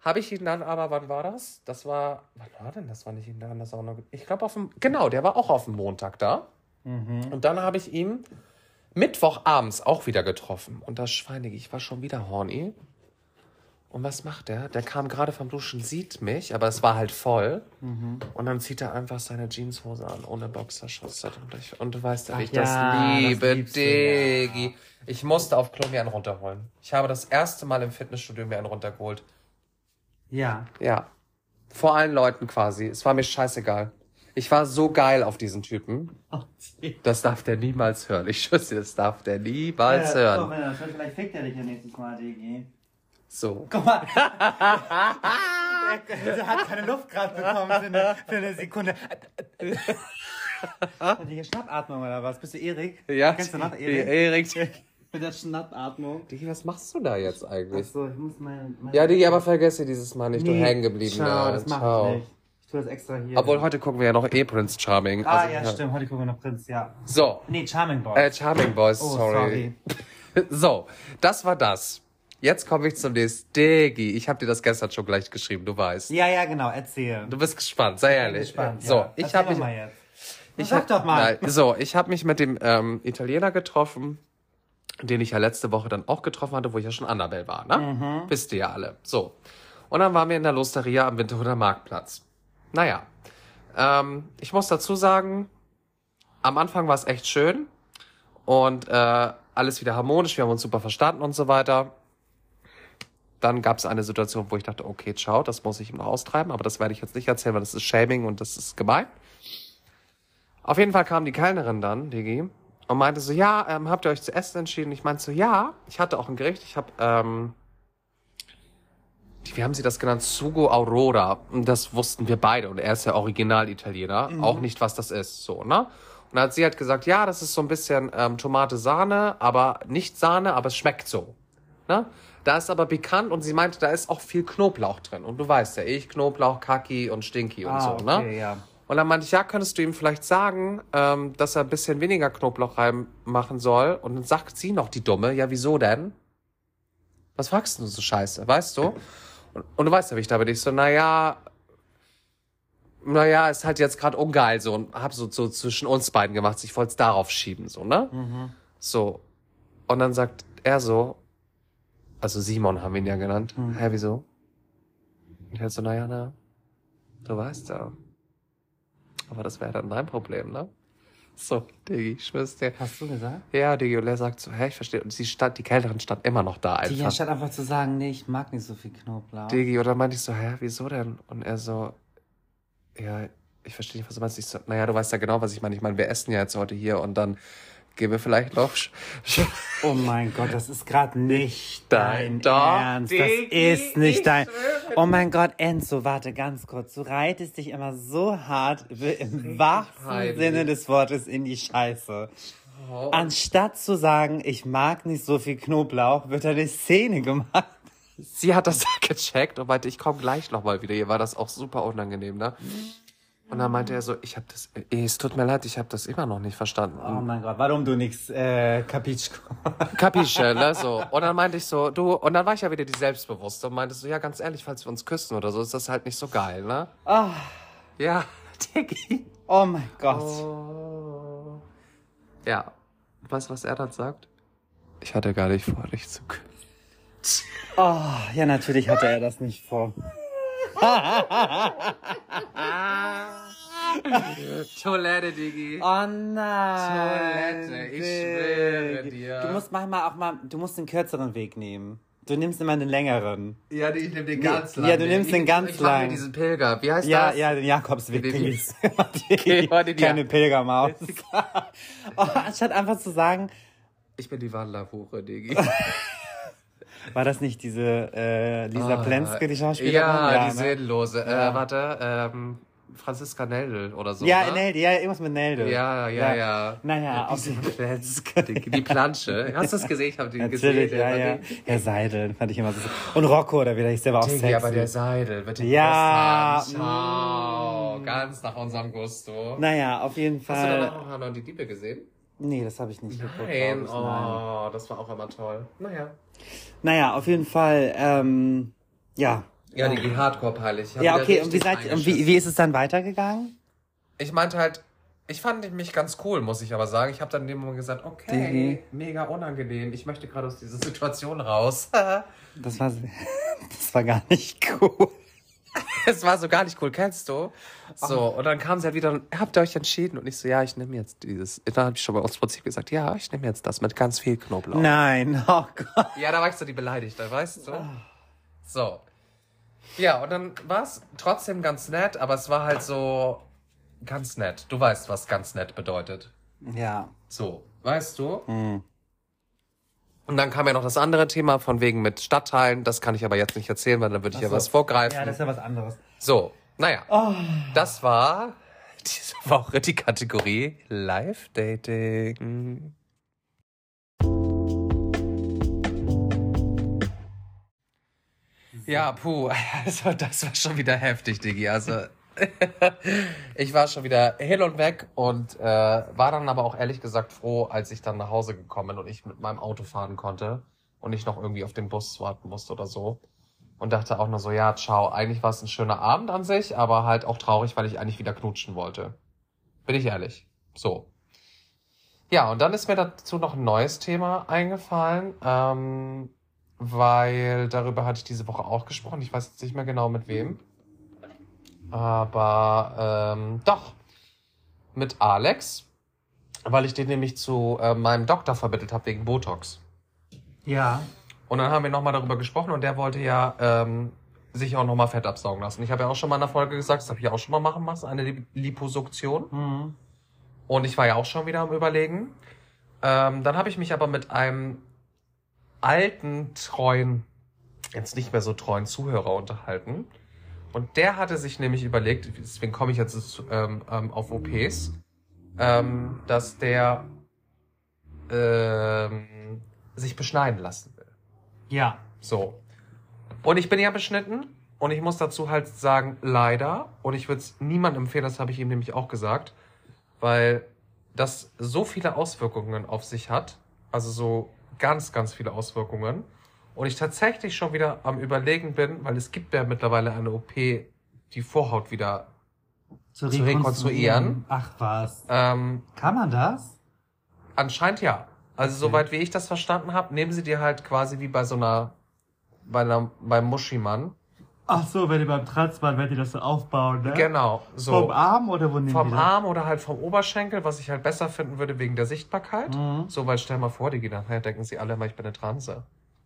habe ich ihn dann aber, wann war das? Das war, wann war denn das? War nicht in der Sauna? Ich glaube auf dem, genau, der war auch auf dem Montag da. Mhm. Und dann habe ich ihn Mittwochabends auch wieder getroffen. Und das Schweinige, ich war schon wieder horny. Und was macht der? Der kam gerade vom Duschen, sieht mich, aber es war halt voll. Mhm. Und dann zieht er einfach seine Jeanshose an, ohne Boxershorts. Und du weißt ja, ich ja, das liebe, das Diggi. Ja. Ich musste auf Klo mir einen runterholen. Ich habe das erste Mal im Fitnessstudio mir einen runtergeholt. Ja. Ja. Vor allen Leuten quasi. Es war mir scheißegal. Ich war so geil auf diesen Typen. Oh, das darf der niemals hören. Ich schüsse, das darf der niemals ja, hören. Doch, ja, vielleicht fickt er dich ja nächstes Mal, Diggi. So. Guck mal. Er hat keine Luft gerade bekommen für eine, für eine Sekunde. Und die Schnappatmung oder was? Bist du Erik? Ja. Kennst du noch Erik? Erik. Mit der Schnappatmung. Diggi, was machst du da jetzt eigentlich? Ach so, ich muss mein... mein ja, Diggi, aber vergesse dieses Mal nicht, nee, du hängen geblieben. Ciao, das mach ich nicht. Ich tue das extra hier. Obwohl, heute gucken wir ja noch eh Prince Charming. Ah, also, ja, ja, stimmt, heute gucken wir noch Prince, ja. So. Nee, Charming Boys. Äh, Charming Boys, oh, sorry. sorry. So, das war das. Jetzt komme ich zum nächsten. Diggi, ich habe dir das gestern schon gleich geschrieben, du weißt. Ja, ja, genau, erzähl. Du bist gespannt, sei ehrlich. Ich bin gespannt, so, ja. Ich habe mich. Mal jetzt. Ich sag hab, doch mal. Na, so, ich habe mich mit dem ähm, Italiener getroffen, den ich ja letzte Woche dann auch getroffen hatte, wo ich ja schon Annabelle war, ne? Mhm. Wisst ihr ja alle. So. Und dann waren wir in der L'Osteria am Winterhuder Marktplatz. Naja, ähm, ich muss dazu sagen, am Anfang war es echt schön und äh, alles wieder harmonisch, wir haben uns super verstanden und so weiter. Dann gab es eine Situation, wo ich dachte, okay, ciao, das muss ich ihm noch austreiben, aber das werde ich jetzt nicht erzählen, weil das ist Shaming und das ist gemein. Auf jeden Fall kam die Kellnerin dann, Diggi, und meinte so, ja, ähm, habt ihr euch zu essen entschieden? Ich meinte so, ja, ich hatte auch ein Gericht, ich habe, ähm, die, wie haben sie das genannt? Sugo Aurora. Und das wussten wir beide. Und er ist ja Original-Italiener, mhm. auch nicht, was das ist, so, ne? Und dann hat sie halt gesagt, ja, das ist so ein bisschen ähm, Tomate-Sahne, aber nicht Sahne, aber es schmeckt so, ne? Da ist aber pikant und sie meinte, da ist auch viel Knoblauch drin. Und du weißt ja, ich, Knoblauch, Kaki und Stinky und ah, so, okay, ne? Ja. Und dann meinte ich, ja, könntest du ihm vielleicht sagen, ähm, dass er ein bisschen weniger Knoblauch reinmachen soll? Und dann sagt sie noch, die Dumme, ja, wieso denn? Was fragst du so scheiße, weißt du? Und, und du weißt ja, wie ich da bin. Ich so, naja, naja, ist halt jetzt gerade ungeil so. Und hab so, so zwischen uns beiden gemacht. Ich wollte es darauf schieben, so, ne? Mhm. So. Und dann sagt er so, also Simon haben wir ihn ja genannt. Hm. Hä, wieso? Und er so, naja, na, du weißt ja. Aber das wäre dann dein Problem, ne? So, Diggi, ich schwör's dir. Hast du gesagt? Ja, Diggi, und er sagt so, hä, ich verstehe. Und sie stand, die Kellnerin stand immer noch da einfach. Die statt einfach zu sagen, nee, ich mag nicht so viel Knoblauch. Diggi, und dann meinte ich so, hä, wieso denn? Und er so, ja, ich verstehe nicht, was du meinst. Ich so, naja, du weißt ja genau, was ich meine. Ich meine, wir essen ja jetzt heute hier und dann... Gehen wir vielleicht noch... Oh mein Gott, das ist gerade nicht dein, dein Ernst. Das ist nicht dein... Oh mein Gott, Enzo, warte ganz kurz. Du reitest dich immer so hart, im wahrsten Sinne des Wortes, in die Scheiße. Anstatt zu sagen, ich mag nicht so viel Knoblauch, wird eine Szene gemacht. Sie hat das gecheckt und meinte, ich komme gleich nochmal wieder. Ihr war das auch super unangenehm, ne? Und dann meinte er so, ich habe das, es tut mir leid, ich habe das immer noch nicht verstanden. Oh mein Gott, warum du nichts äh, kapisch? Kapische, ne, so. Und dann meinte ich so, du, und dann war ich ja wieder die Selbstbewusste und meinte so, ja, ganz ehrlich, falls wir uns küssen oder so, ist das halt nicht so geil, ne? Oh. Ja, Diggi. Oh mein Gott. Oh. Ja, weißt du, was er dann sagt? Ich hatte gar nicht vor, dich zu küssen. Oh, ja, natürlich hatte er das nicht vor. Toilette, Diggi. Oh nein. Toilette, ich schwöre dir. Du musst manchmal auch mal, du musst den kürzeren Weg nehmen. Du nimmst immer den längeren. Ja, ich nehme den ganz lang. Ja, du nimmst ich, den ganz ich, ich lang. Ich mache diesen Pilger. Wie heißt ja, das? Ja, den Jakobsweg. Den, den, den, Keine Pilgermaus. Oh, anstatt einfach zu sagen, Ich bin die Wanderhure, Diggi. War das nicht diese äh, Lisa ah, Plenske, die Schauspielerin? Ja, ja, die ne? Sinnlose. Ja. Äh, warte, ähm, Franziska Neldel oder so. Ja, ne? Neldel, ja, irgendwas mit Neldel. Ja, ja, ja. ja. Naja, auf die Plenske, die, die Plansche. Hast du das gesehen? Ich habe die Natürlich, gesehen. Natürlich, ja, ja. Der Seidel fand ich immer so. Und Rocco, oder wie der hieß, der war auch sexy. Ja, aber der Seidel wird ja Schau, mm. ganz nach unserem Gusto. Naja, auf jeden Fall. Hast du dann auch Hannah und die Diebe gesehen? Nee, das habe ich nicht geguckt. Nein, oh, Nein. Das war auch immer toll. Naja. Naja, auf jeden Fall, ähm, ja. Ja, die ging hardcore peilig. Ja, okay, und, wie, seid, und wie, wie ist es dann weitergegangen? Ich meinte halt, ich fand mich ganz cool, muss ich aber sagen. Ich habe dann in dem Moment gesagt, okay, mhm. mega unangenehm. Ich möchte gerade aus dieser Situation raus. das, war, das war gar nicht cool. Es war so gar nicht cool, kennst du? So, und dann kam sie halt wieder, habt ihr euch entschieden? Und ich so, ja, ich nehme jetzt dieses. Dann habe ich schon mal aus Prinzip gesagt, ja, ich nehme jetzt das mit ganz viel Knoblauch. Nein, oh Gott. Ja, da war ich so die Beleidigte, weißt du? So. Ja, und dann war es trotzdem ganz nett, aber es war halt so ganz nett. Du weißt, was ganz nett bedeutet. Ja. So, weißt du? Mhm. Und dann kam ja noch das andere Thema von wegen mit Stadtteilen. Das kann ich aber jetzt nicht erzählen, weil dann würde ich ja was vorgreifen. Ja, das ist ja was anderes. So, naja. Oh. Das war diese Woche die Kategorie Live-Dating. Ja, puh. Also das war schon wieder heftig, Diggi. Also ich war schon wieder hin und weg und äh, war dann aber auch ehrlich gesagt froh, als ich dann nach Hause gekommen bin und ich mit meinem Auto fahren konnte und nicht noch irgendwie auf den Bus warten musste oder so. Und dachte auch nur so, ja, ciao, eigentlich war es ein schöner Abend an sich, aber halt auch traurig, weil ich eigentlich wieder knutschen wollte. Bin ich ehrlich. So. Ja, und dann ist mir dazu noch ein neues Thema eingefallen, ähm, weil darüber hatte ich diese Woche auch gesprochen. Ich weiß jetzt nicht mehr genau mit wem. Aber ähm, doch, mit Alex, weil ich den nämlich zu äh, meinem Doktor vermittelt habe wegen Botox. Ja. Und dann haben wir nochmal darüber gesprochen und der wollte ja ähm, sich auch nochmal Fett absaugen lassen. Ich habe ja auch schon mal in der Folge gesagt, das habe ich auch schon mal machen lassen, eine Liposuktion. Mhm. Und ich war ja auch schon wieder am Überlegen. Ähm, dann habe ich mich aber mit einem alten, treuen, jetzt nicht mehr so treuen Zuhörer unterhalten. Und der hatte sich nämlich überlegt, deswegen komme ich jetzt ähm, auf O Ps, ähm, dass der ähm, sich beschneiden lassen will. Ja. So. Und ich bin ja beschnitten und ich muss dazu halt sagen, leider, und ich würde es niemandem empfehlen, das habe ich ihm nämlich auch gesagt, weil das so viele Auswirkungen auf sich hat, also so ganz, ganz viele Auswirkungen. Und ich tatsächlich schon wieder am Überlegen bin, weil es gibt ja mittlerweile eine O P, die Vorhaut wieder zu, zu rekonstruieren. Ach was. Ähm, Kann man das? Anscheinend ja. Also okay. Soweit wie ich das verstanden habe, nehmen sie dir halt quasi wie bei so einer, bei einer, beim Muschimann. Ach so, wenn ihr beim Transmann, wenn die das so aufbauen, ne? Genau. So. Vom Arm oder wo nehmen Vom die Arm oder halt vom Oberschenkel, was ich halt besser finden würde wegen der Sichtbarkeit. Mhm. So, weil stell mal vor, die gehen nachher, denken sie alle, weil ich bin eine Transe.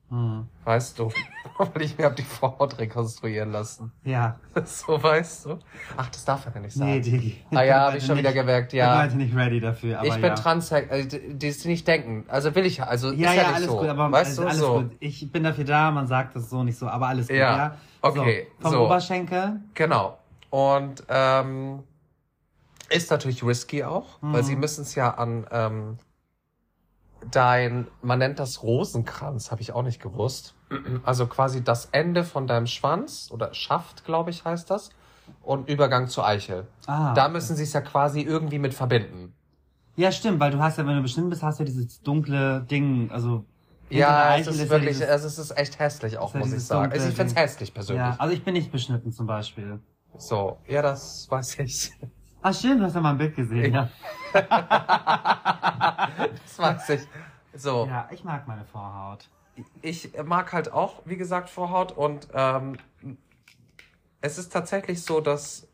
Hm. Weißt du, weil ich mir habe die Vorhaut rekonstruieren lassen. Ja. So, weißt du. Ach, das darf er ja nicht sagen. Nee, Digi. Ah ja, habe ich schon nicht, wieder gemerkt, ja. Ich bin heute nicht ready dafür, aber ich bin ja. trans, äh, die es nicht denken. Also will ich, also ja, ist ja, ja nicht alles so. Gut, aber weißt du, alles so. Gut. Ich bin dafür da, man sagt das so nicht so, aber alles gut, ja. ja. Okay. So, vom so. Oberschenkel. Genau. Und ähm, ist natürlich risky auch, mhm. weil sie müssen es ja an... Ähm, Dein, man nennt das Rosenkranz, habe ich auch nicht gewusst. Also quasi das Ende von deinem Schwanz oder Schaft, glaube ich, heißt das. Und Übergang zur Eichel. Ah, da müssen okay. sie es ja quasi irgendwie mit verbinden. Ja, stimmt, weil du hast ja, wenn du bestimmt bist, hast du ja dieses dunkle Ding, also... Ja, es ist, ist wirklich, ja dieses, es ist echt hässlich auch, muss ja ich sagen. Also ich finde es hässlich persönlich. Ja, also ich bin nicht beschnitten zum Beispiel. So, ja, das weiß ich. Ah, schön, du hast ja mal ein Bild gesehen, ja. Das weiß ich. So. Ja, ich mag meine Vorhaut. Ich mag halt auch, wie gesagt, Vorhaut. Und ähm, es ist tatsächlich so, dass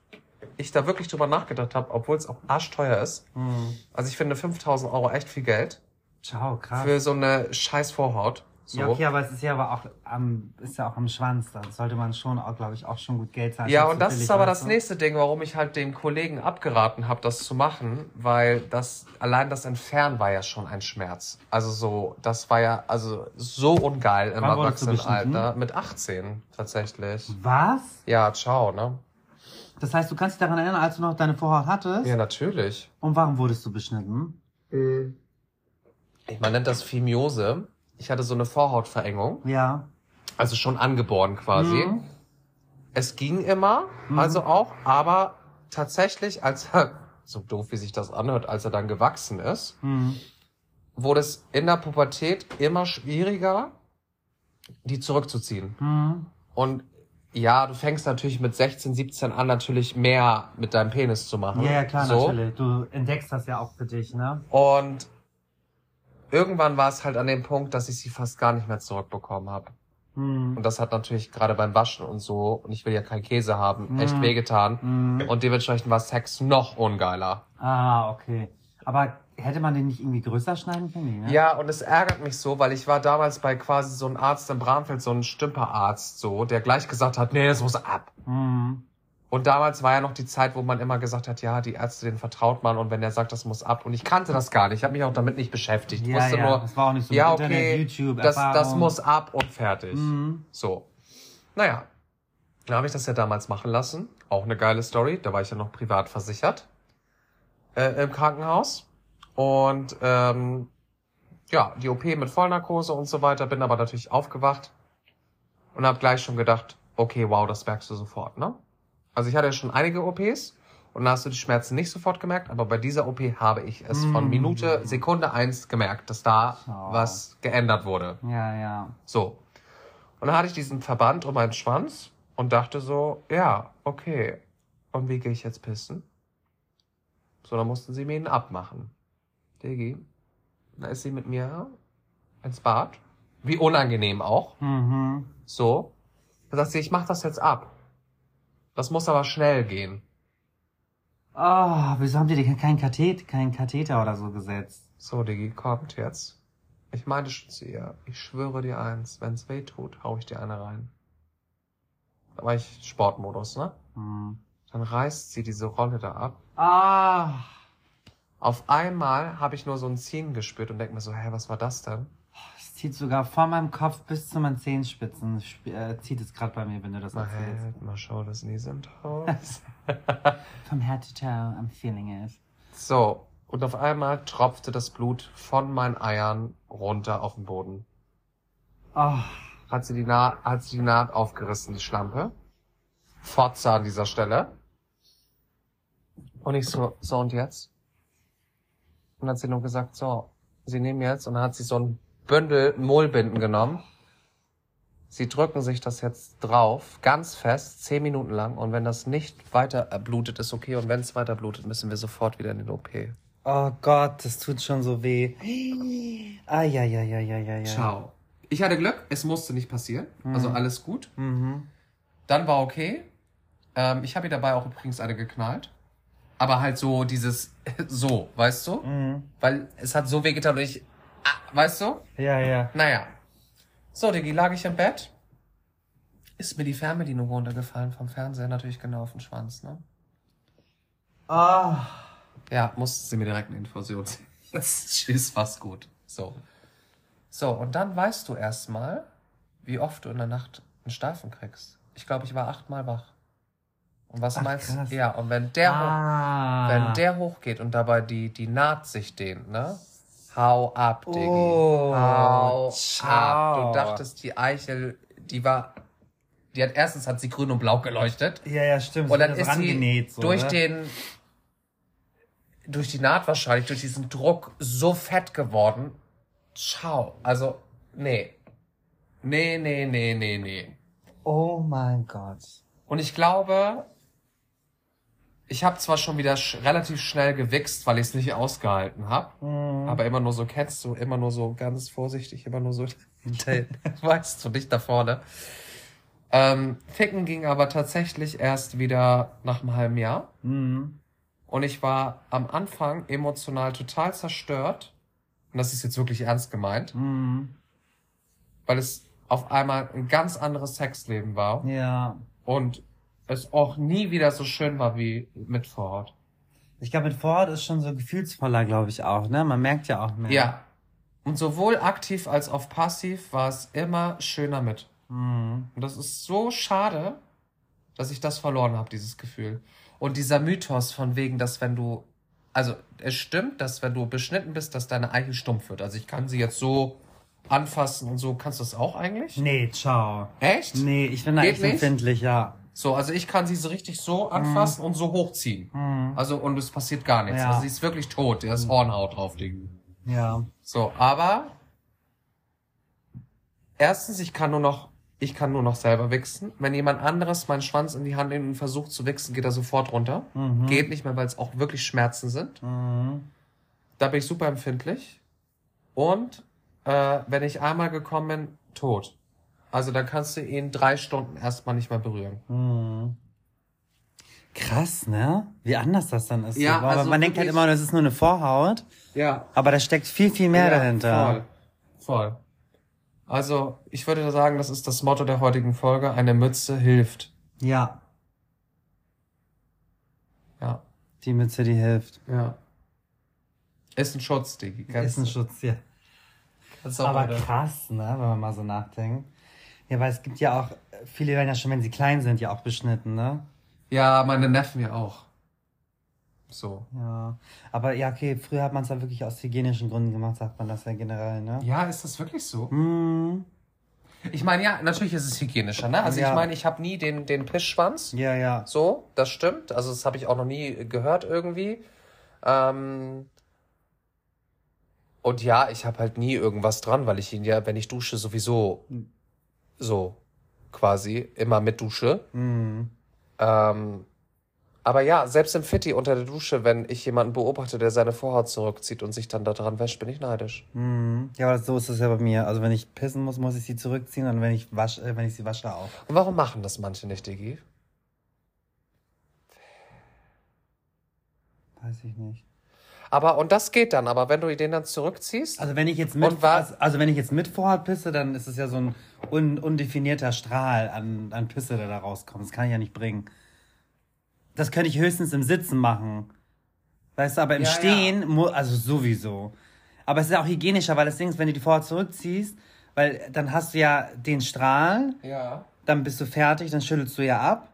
ich da wirklich drüber nachgedacht habe, obwohl es auch arschteuer ist. Mhm. Also ich finde fünftausend Euro echt viel Geld. Ciao, krass. Für so eine scheiß Vorhaut. So. Ja, okay, aber es ist ja aber auch am, ist ja auch am Schwanz, da sollte man schon, glaube ich, auch schon gut Geld zahlen. Ja, und das ist aber das nächste Ding, warum ich halt dem Kollegen abgeraten habe, das zu machen, weil das, allein das Entfernen war ja schon ein Schmerz. Also so, das war ja, also so ungeil im Erwachsenenalter. Mit achtzehn, tatsächlich. Was? Ja, ciao, ne? Das heißt, du kannst dich daran erinnern, als du noch deine Vorhaut hattest? Ja, natürlich. Und warum wurdest du beschnitten? Mhm. Man nennt das Phimiose. Ich hatte so eine Vorhautverengung. Ja. Also schon angeboren quasi. Mhm. Es ging immer, mhm. also auch, aber tatsächlich, als er, so doof wie sich das anhört, als er dann gewachsen ist, mhm. wurde es in der Pubertät immer schwieriger, die zurückzuziehen. Mhm. Und ja, du fängst natürlich mit sechzehn, siebzehn an, natürlich mehr mit deinem Penis zu machen. Ja, ja klar, so. Natürlich. Du entdeckst das ja auch für dich, ne? Und irgendwann war es halt an dem Punkt, dass ich sie fast gar nicht mehr zurückbekommen habe. Hm. Und das hat natürlich gerade beim Waschen und so, und ich will ja keinen Käse haben, hm. echt wehgetan. Hm. Und dementsprechend war Sex noch ungeiler. Ah, okay. Aber hätte man den nicht irgendwie größer schneiden können? Ne? Ja, und es ärgert mich so, weil ich war damals bei quasi so einem Arzt in Bramfeld, so einem Stümperarzt, so, der gleich gesagt hat, nee, das muss ab. Hm. Und damals war ja noch die Zeit, wo man immer gesagt hat, ja, die Ärzte, denen vertraut man. Und wenn er sagt, das muss ab. Und ich kannte das gar nicht. Ich habe mich auch damit nicht beschäftigt. Ja, wusste ja, nur, das war auch nicht so ja, Internet, okay, YouTube, das, das muss ab und fertig. Mhm. So, naja, da habe ich das ja damals machen lassen. Auch eine geile Story. Da war ich ja noch privat versichert äh, im Krankenhaus. Und ähm, ja, die O P mit Vollnarkose und so weiter. Bin aber natürlich aufgewacht und habe gleich schon gedacht, okay, wow, das merkst du sofort, ne? Also ich hatte ja schon einige O Ps und da hast du die Schmerzen nicht sofort gemerkt, aber bei dieser O P habe ich es mm. von Minute, Sekunde eins gemerkt, dass da oh. was geändert wurde. Ja, ja. So. Und dann hatte ich diesen Verband um meinen Schwanz und dachte so, ja, okay, und wie gehe ich jetzt pissen? So, dann mussten sie mir ihn abmachen. Diggi, da ist sie mit mir ins Bad. Wie unangenehm auch. Mhm. So. Dann sagt sie, ich mach das jetzt ab. Das muss aber schnell gehen. Ah, oh, wieso haben die denn keinen Kathet, keinen Katheter oder so gesetzt? So, Diggi, kommt jetzt. Ich meinte schon zu ihr, ich schwöre dir eins, wenn's weh tut, hau ich dir eine rein. Da war ich Sportmodus, ne? Mhm. Dann reißt sie diese Rolle da ab. Ah. Auf einmal habe ich nur so ein Ziehen gespürt und denk mir so, hä, was war das denn? Es zieht sogar von meinem Kopf bis zu meinen Zehenspitzen. Sp äh, zieht es gerade bei mir, wenn du das mal erzählst. My shoulders, knees and toes. From head to toe, I'm feeling it. So, und auf einmal tropfte das Blut von meinen Eiern runter auf den Boden. Oh. Hat sie die Naht, hat sie die Naht aufgerissen, die Schlampe. Forza an dieser Stelle. Und ich so, so und jetzt? Und dann hat sie nur gesagt, so, sie nehmen jetzt, und dann hat sie so ein Bündel Mullbinden genommen. Sie drücken sich das jetzt drauf, ganz fest, zehn Minuten lang. Und wenn das nicht weiter blutet, ist okay. Und wenn es weiter blutet, müssen wir sofort wieder in den O P. Oh Gott, das tut schon so weh. Ah, ja, ja, ja, ja, ja, ja. Ciao. Ich hatte Glück, es musste nicht passieren. Mhm. Also alles gut. Mhm. Dann war okay. Ähm, ich habe ihr dabei auch übrigens eine geknallt. Aber halt so dieses, so, weißt du? Mhm. Weil es hat so weh getan und ich... Ah, weißt du? Ja, ja. Naja. So, Diggi, lag ich im Bett. Ist mir die Fernbedienung runtergefallen vom Fernseher, natürlich genau auf den Schwanz, ne? Ah. Oh. Ja, musste sie mir direkt eine Infusion ziehen. Das ist fast gut. So. So, und dann weißt du erstmal, wie oft du in der Nacht einen Steifen kriegst. Ich glaube, ich war achtmal wach. Und was Ach, meinst du? Ja, und wenn der, ah. hoch, wenn der hochgeht und dabei die, die Naht sich dehnt, ne? Hau ab, Diggi. Oh, hau ciao. ab. Du dachtest, die Eichel, die war, die hat, erstens hat sie grün und blau geleuchtet. Ja, ja, stimmt. Und dann ist sie so, durch oder? den, durch die Naht wahrscheinlich, durch diesen Druck so fett geworden. Ciao. Also, nee. Nee, nee, nee, nee, nee. Oh mein Gott. Und ich glaube, ich habe zwar schon wieder sch relativ schnell gewichst, weil ich es nicht ausgehalten habe, mm. aber immer nur so, kennst du, immer nur so ganz vorsichtig, immer nur so, weißt du, nicht da vorne. Ähm, Ficken ging aber tatsächlich erst wieder nach einem halben Jahr. Mm. Und ich war am Anfang emotional total zerstört. Und das ist jetzt wirklich ernst gemeint. Mm. weil es auf einmal ein ganz anderes Sexleben war. Ja. Und es auch nie wieder so schön war wie mit Vorort. Ich glaube, mit Vorort ist schon so gefühlsvoller, glaube ich auch, ne? Man merkt ja auch mehr. Ja. Und sowohl aktiv als auch passiv war es immer schöner mit. Mhm. Und das ist so schade, dass ich das verloren habe, dieses Gefühl. Und dieser Mythos von wegen, dass wenn du, also es stimmt, dass wenn du beschnitten bist, dass deine Eichel stumpf wird. Also ich kann sie jetzt so anfassen und so. Kannst du das auch eigentlich? Nee, ciao. Echt? Nee, ich bin da echt empfindlich, ja. So, also ich kann sie so richtig so anfassen mhm. und so hochziehen. Mhm. Also, und es passiert gar nichts. Ja. Also sie ist wirklich tot, da ist Hornhaut drauf liegen. Ja. So, aber erstens, ich kann nur noch, ich kann nur noch selber wichsen. Wenn jemand anderes meinen Schwanz in die Hand nimmt und versucht zu wichsen, geht er sofort runter. Mhm. Geht nicht mehr, weil es auch wirklich Schmerzen sind. Mhm. Da bin ich super empfindlich. Und äh, wenn ich einmal gekommen bin, tot. Also da kannst du ihn drei Stunden erstmal nicht mehr berühren. Mhm. Krass, ne? Wie anders das dann ist. Ja, so. Also man denkt halt immer, das ist nur eine Vorhaut. Ja. Aber da steckt viel, viel mehr ja, dahinter. Voll, voll. Also, ich würde sagen, das ist das Motto der heutigen Folge. Eine Mütze hilft. Ja. Ja. Die Mütze, die hilft. Ja. Ist ein Schutz, Diggi. Ist ein Schutz, ja. Aber wieder. Krass, ne? Wenn man mal so nachdenkt. Ja, weil es gibt ja auch, viele werden ja schon, wenn sie klein sind, ja auch beschnitten, ne? Ja, meine Neffen ja auch. So. Ja, aber ja, okay, früher hat man es ja wirklich aus hygienischen Gründen gemacht, sagt man das ja generell, ne? Ja, ist das wirklich so? Mm. Ich meine, ja, natürlich ist es hygienischer, ne? Also ja. Ich meine, ich habe nie den, den Pissschwanz. Ja, ja. So, das stimmt. Also das habe ich auch noch nie gehört irgendwie. Ähm... Und ja, ich habe halt nie irgendwas dran, weil ich ihn ja, wenn ich dusche, sowieso so quasi immer mit dusche. Mm. Ähm... Aber ja, selbst im Fitti unter der Dusche, wenn ich jemanden beobachte, der seine Vorhaut zurückzieht und sich dann da dran wäscht, bin ich neidisch. Mhm. Ja, aber so ist das ja bei mir. Also wenn ich pissen muss, muss ich sie zurückziehen und wenn ich wasch, äh, wenn ich sie wasche auch. Und warum machen das manche nicht, Diggi? Weiß ich nicht. Aber, und das geht dann, aber wenn du den dann zurückziehst... Also wenn ich jetzt mit, also wenn ich jetzt mit Vorhaut pisse, dann ist es ja so ein un, undefinierter Strahl an, an Pisse, der da rauskommt. Das kann ich ja nicht bringen. Das könnte ich höchstens im Sitzen machen. Weißt du, aber im ja, Stehen, ja. Mu- also sowieso. Aber es ist auch hygienischer, weil das Ding ist, wenn du die Vorhaut zurückziehst, weil dann hast du ja den Strahl, ja. Dann bist du fertig, dann schüttelst du ja ab.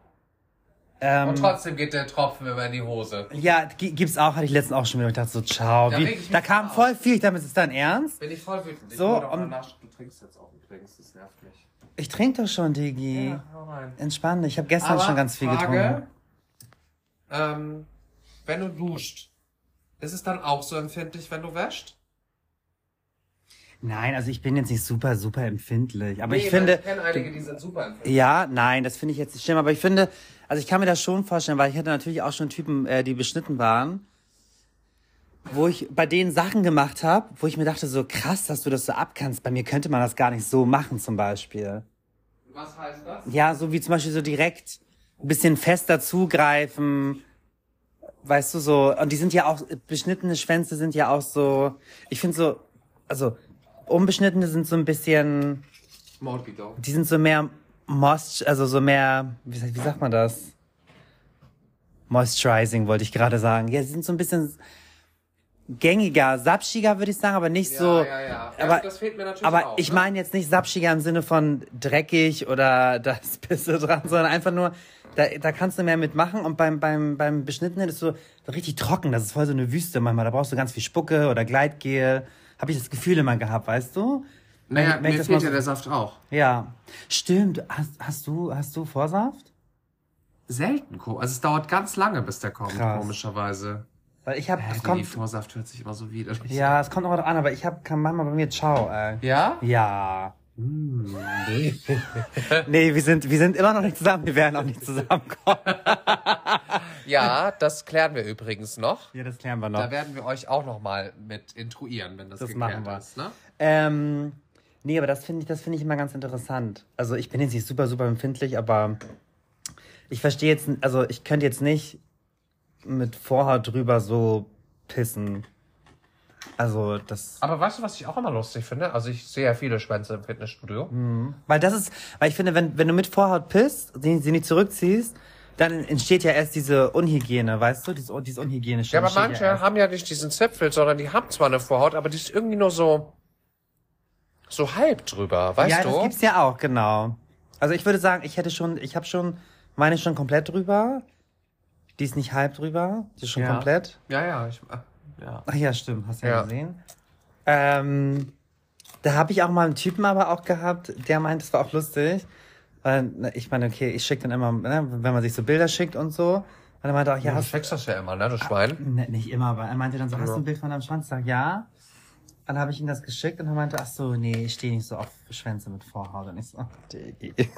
Ähm, und trotzdem geht der Tropfen immer in die Hose. Ja, g- gibt's auch, hatte ich letztens auch schon wieder, ich dachte so, ciao. Da, wie, da kam aus. Voll viel, ich dachte, ist es dein Ernst? Bin ich voll wütend. So, ich um, nach, du trinkst jetzt auch übrigens, das nervt mich. Ich trinke doch schon, Digi. Ja, hau rein. Entspann dich, ich habe gestern aber schon ganz viel Frage, getrunken. Ähm, wenn du duscht, ist es dann auch so empfindlich, wenn du wäschst? Nein, also ich bin jetzt nicht super, super empfindlich. Aber nee, ich finde, ich kenne einige, die sind super empfindlich. Ja, nein, das finde ich jetzt nicht schlimm. Aber ich finde, also ich kann mir das schon vorstellen, weil ich hatte natürlich auch schon Typen, äh, die beschnitten waren, wo ich bei denen Sachen gemacht habe, wo ich mir dachte, so krass, dass du das so abkannst. Bei mir könnte man das gar nicht so machen, zum Beispiel. Was heißt das? Ja, so wie zum Beispiel so direkt... bisschen fester zugreifen, weißt du, so, und die sind ja auch, beschnittene Schwänze sind ja auch so, ich finde so, also, unbeschnittene sind so ein bisschen, die sind so mehr moist, also so mehr, wie, wie sagt man das? Moisturizing wollte ich gerade sagen. Ja, sie sind so ein bisschen gängiger, sapschiger würde ich sagen, aber nicht ja, so, ja, ja. aber, das fehlt mir natürlich aber auch, ich ne? meine jetzt nicht sapschiger im Sinne von dreckig oder das Pisse dran, sondern einfach nur, Da, da kannst du mehr mitmachen und beim, beim, beim Beschnittenen ist so richtig trocken. Das ist voll so eine Wüste manchmal. Da brauchst du ganz viel Spucke oder Gleitgel. Habe ich das Gefühl immer gehabt, weißt du? Naja, wenn, wenn mir das fehlt ja so, der Saft auch. Ja. Stimmt. Hast, hast du, hast du Vorsaft? Selten. Also es dauert ganz lange, bis der kommt, krass. Komischerweise. Weil ich hab, äh, kommt, Vorsaft hört sich immer so widerlich. Ja, es kommt auch noch an, aber ich hab, kann manchmal bei mir, ciao, ey. Ja? Ja. Mm, nee. nee, wir sind, wir sind immer noch nicht zusammen, wir werden auch nicht zusammenkommen. ja, das klären wir übrigens noch. Ja, das klären wir noch. Da werden wir euch auch nochmal mit intruieren, wenn das, das geklärt ist. Ne? Ähm, nee, aber das finde ich, das finde ich immer ganz interessant. Also ich bin jetzt nicht super, super empfindlich, aber ich verstehe jetzt, also ich könnte jetzt nicht mit Vorhaut drüber so pissen. Also das. Aber weißt du, was ich auch immer lustig finde? Also ich sehe ja viele Schwänze im Fitnessstudio. Mhm. Weil das ist, weil ich finde, wenn, wenn du mit Vorhaut pisst, sie, sie nicht zurückziehst, dann entsteht ja erst diese Unhygiene, weißt du? Dieses, dieses Unhygienische. Ja, aber manche ja haben ja nicht diesen Zipfel, sondern die haben zwar eine Vorhaut, aber die ist irgendwie nur so, so halb drüber, weißt ja, du? Ja, das gibt's ja auch, genau. Also ich würde sagen, ich hätte schon, ich habe schon, meine schon komplett drüber. Die ist nicht halb drüber, die ist schon ja komplett. Ja, ja, ich, ja. Ach ja, stimmt, hast du ja, ja gesehen. Ähm, da habe ich auch mal einen Typen aber auch gehabt, der meint, das war auch lustig. Weil ich meine, okay, ich schicke dann immer, ne, wenn man sich so Bilder schickt und so. Und er meinte auch, ja, ja, du schickst das ja immer, ne, du Schwein? Ah, nicht immer, aber er meinte dann so, ja, hast du ein Bild von deinem Schwanz? Sag, ja. Dann habe ich ihm das geschickt und er meinte, ach so, nee, ich stehe nicht so auf Schwänze mit Vorhaut. Und ich so, Diggi.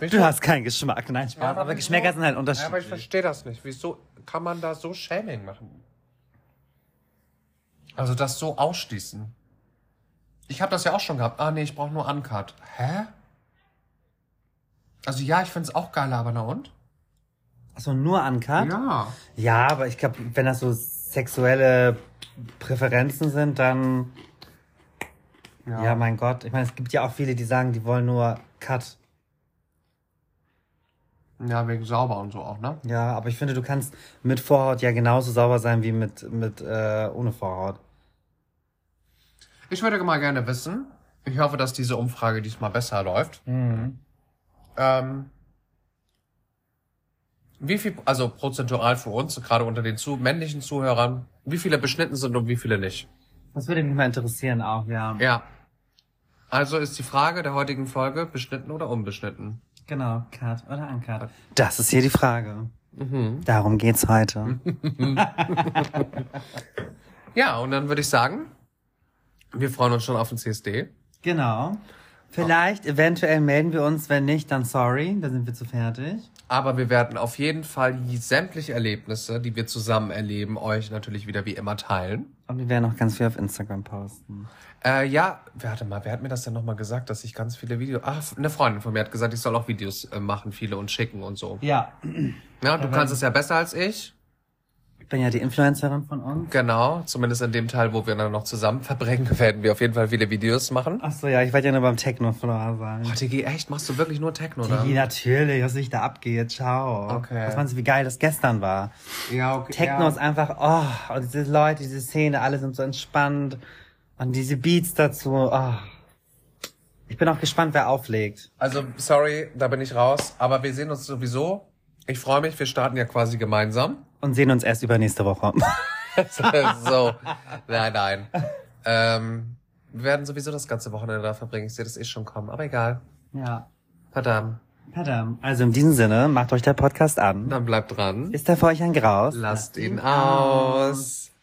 Du hast keinen Geschmack, nein, Spaß, ja, aber, aber Geschmäcker sind halt unterschiedlich. Ja, aber ich verstehe das nicht. Wieso kann man da so Shaming machen? Also das so ausschließen. Ich habe das ja auch schon gehabt. Ah, nee, ich brauche nur Uncut. Hä? Also ja, ich find's auch geil, aber na und? Also nur Uncut? Ja. Ja, aber ich glaube, wenn das so sexuelle Präferenzen sind, dann... Ja, ja, mein Gott. Ich meine, es gibt ja auch viele, die sagen, die wollen nur Cut. Ja, wegen sauber und so auch, ne? Ja, aber ich finde, du kannst mit Vorhaut ja genauso sauber sein wie mit, mit äh, ohne Vorhaut. Ich würde mal gerne wissen, ich hoffe, dass diese Umfrage diesmal besser läuft. Mhm. Ähm, wie viel, also prozentual für uns, gerade unter den zu, männlichen Zuhörern, wie viele beschnitten sind und wie viele nicht? Das würde mich mal interessieren auch, ja. Ja. Also ist die Frage der heutigen Folge, beschnitten oder unbeschnitten? Genau, Cut oder Uncut. Das ist hier die Frage. Mhm. Darum geht's heute. Ja, und dann würde ich sagen, wir freuen uns schon auf den C S D. Genau. Vielleicht, oh. eventuell melden wir uns, wenn nicht, dann sorry, dann sind wir zu fertig. Aber wir werden auf jeden Fall sämtliche Erlebnisse, die wir zusammen erleben, euch natürlich wieder wie immer teilen. Und wir werden auch ganz viel auf Instagram posten. Äh, ja, warte mal, wer hat mir das denn nochmal gesagt, dass ich ganz viele Videos... Ach, eine Freundin von mir hat gesagt, ich soll auch Videos äh, machen, viele und schicken und so. Ja. Ja, du kannst es ja besser als ich. Ich bin ja die Influencerin von uns. Genau, zumindest in dem Teil, wo wir dann noch zusammen verbringen, werden wir auf jeden Fall viele Videos machen. Ach so, ja, ich wollte ja nur beim Techno-Floor sein. Oh, Digi, echt? Machst du wirklich nur Techno, oder? Digi, natürlich, dass ich da abgehe, ciao. Okay. Was meinst du, wie geil das gestern war? Ja, okay. Techno ja. ist einfach, oh, und diese Leute, diese Szene, alle sind so entspannt. Und diese Beats dazu, oh. Ich bin auch gespannt, wer auflegt. Also, sorry, da bin ich raus, aber wir sehen uns sowieso. Ich freue mich, wir starten ja quasi gemeinsam. Und sehen uns erst übernächste Woche. So, nein, nein. Ähm, wir werden sowieso das ganze Wochenende da verbringen. Ich sehe das eh schon kommen, aber egal. Ja. Padam. Padam. Also in diesem Sinne, macht euch der Podcast an. Dann bleibt dran. Ist er für euch ein Graus? Lasst, Lasst ihn, ihn aus. aus.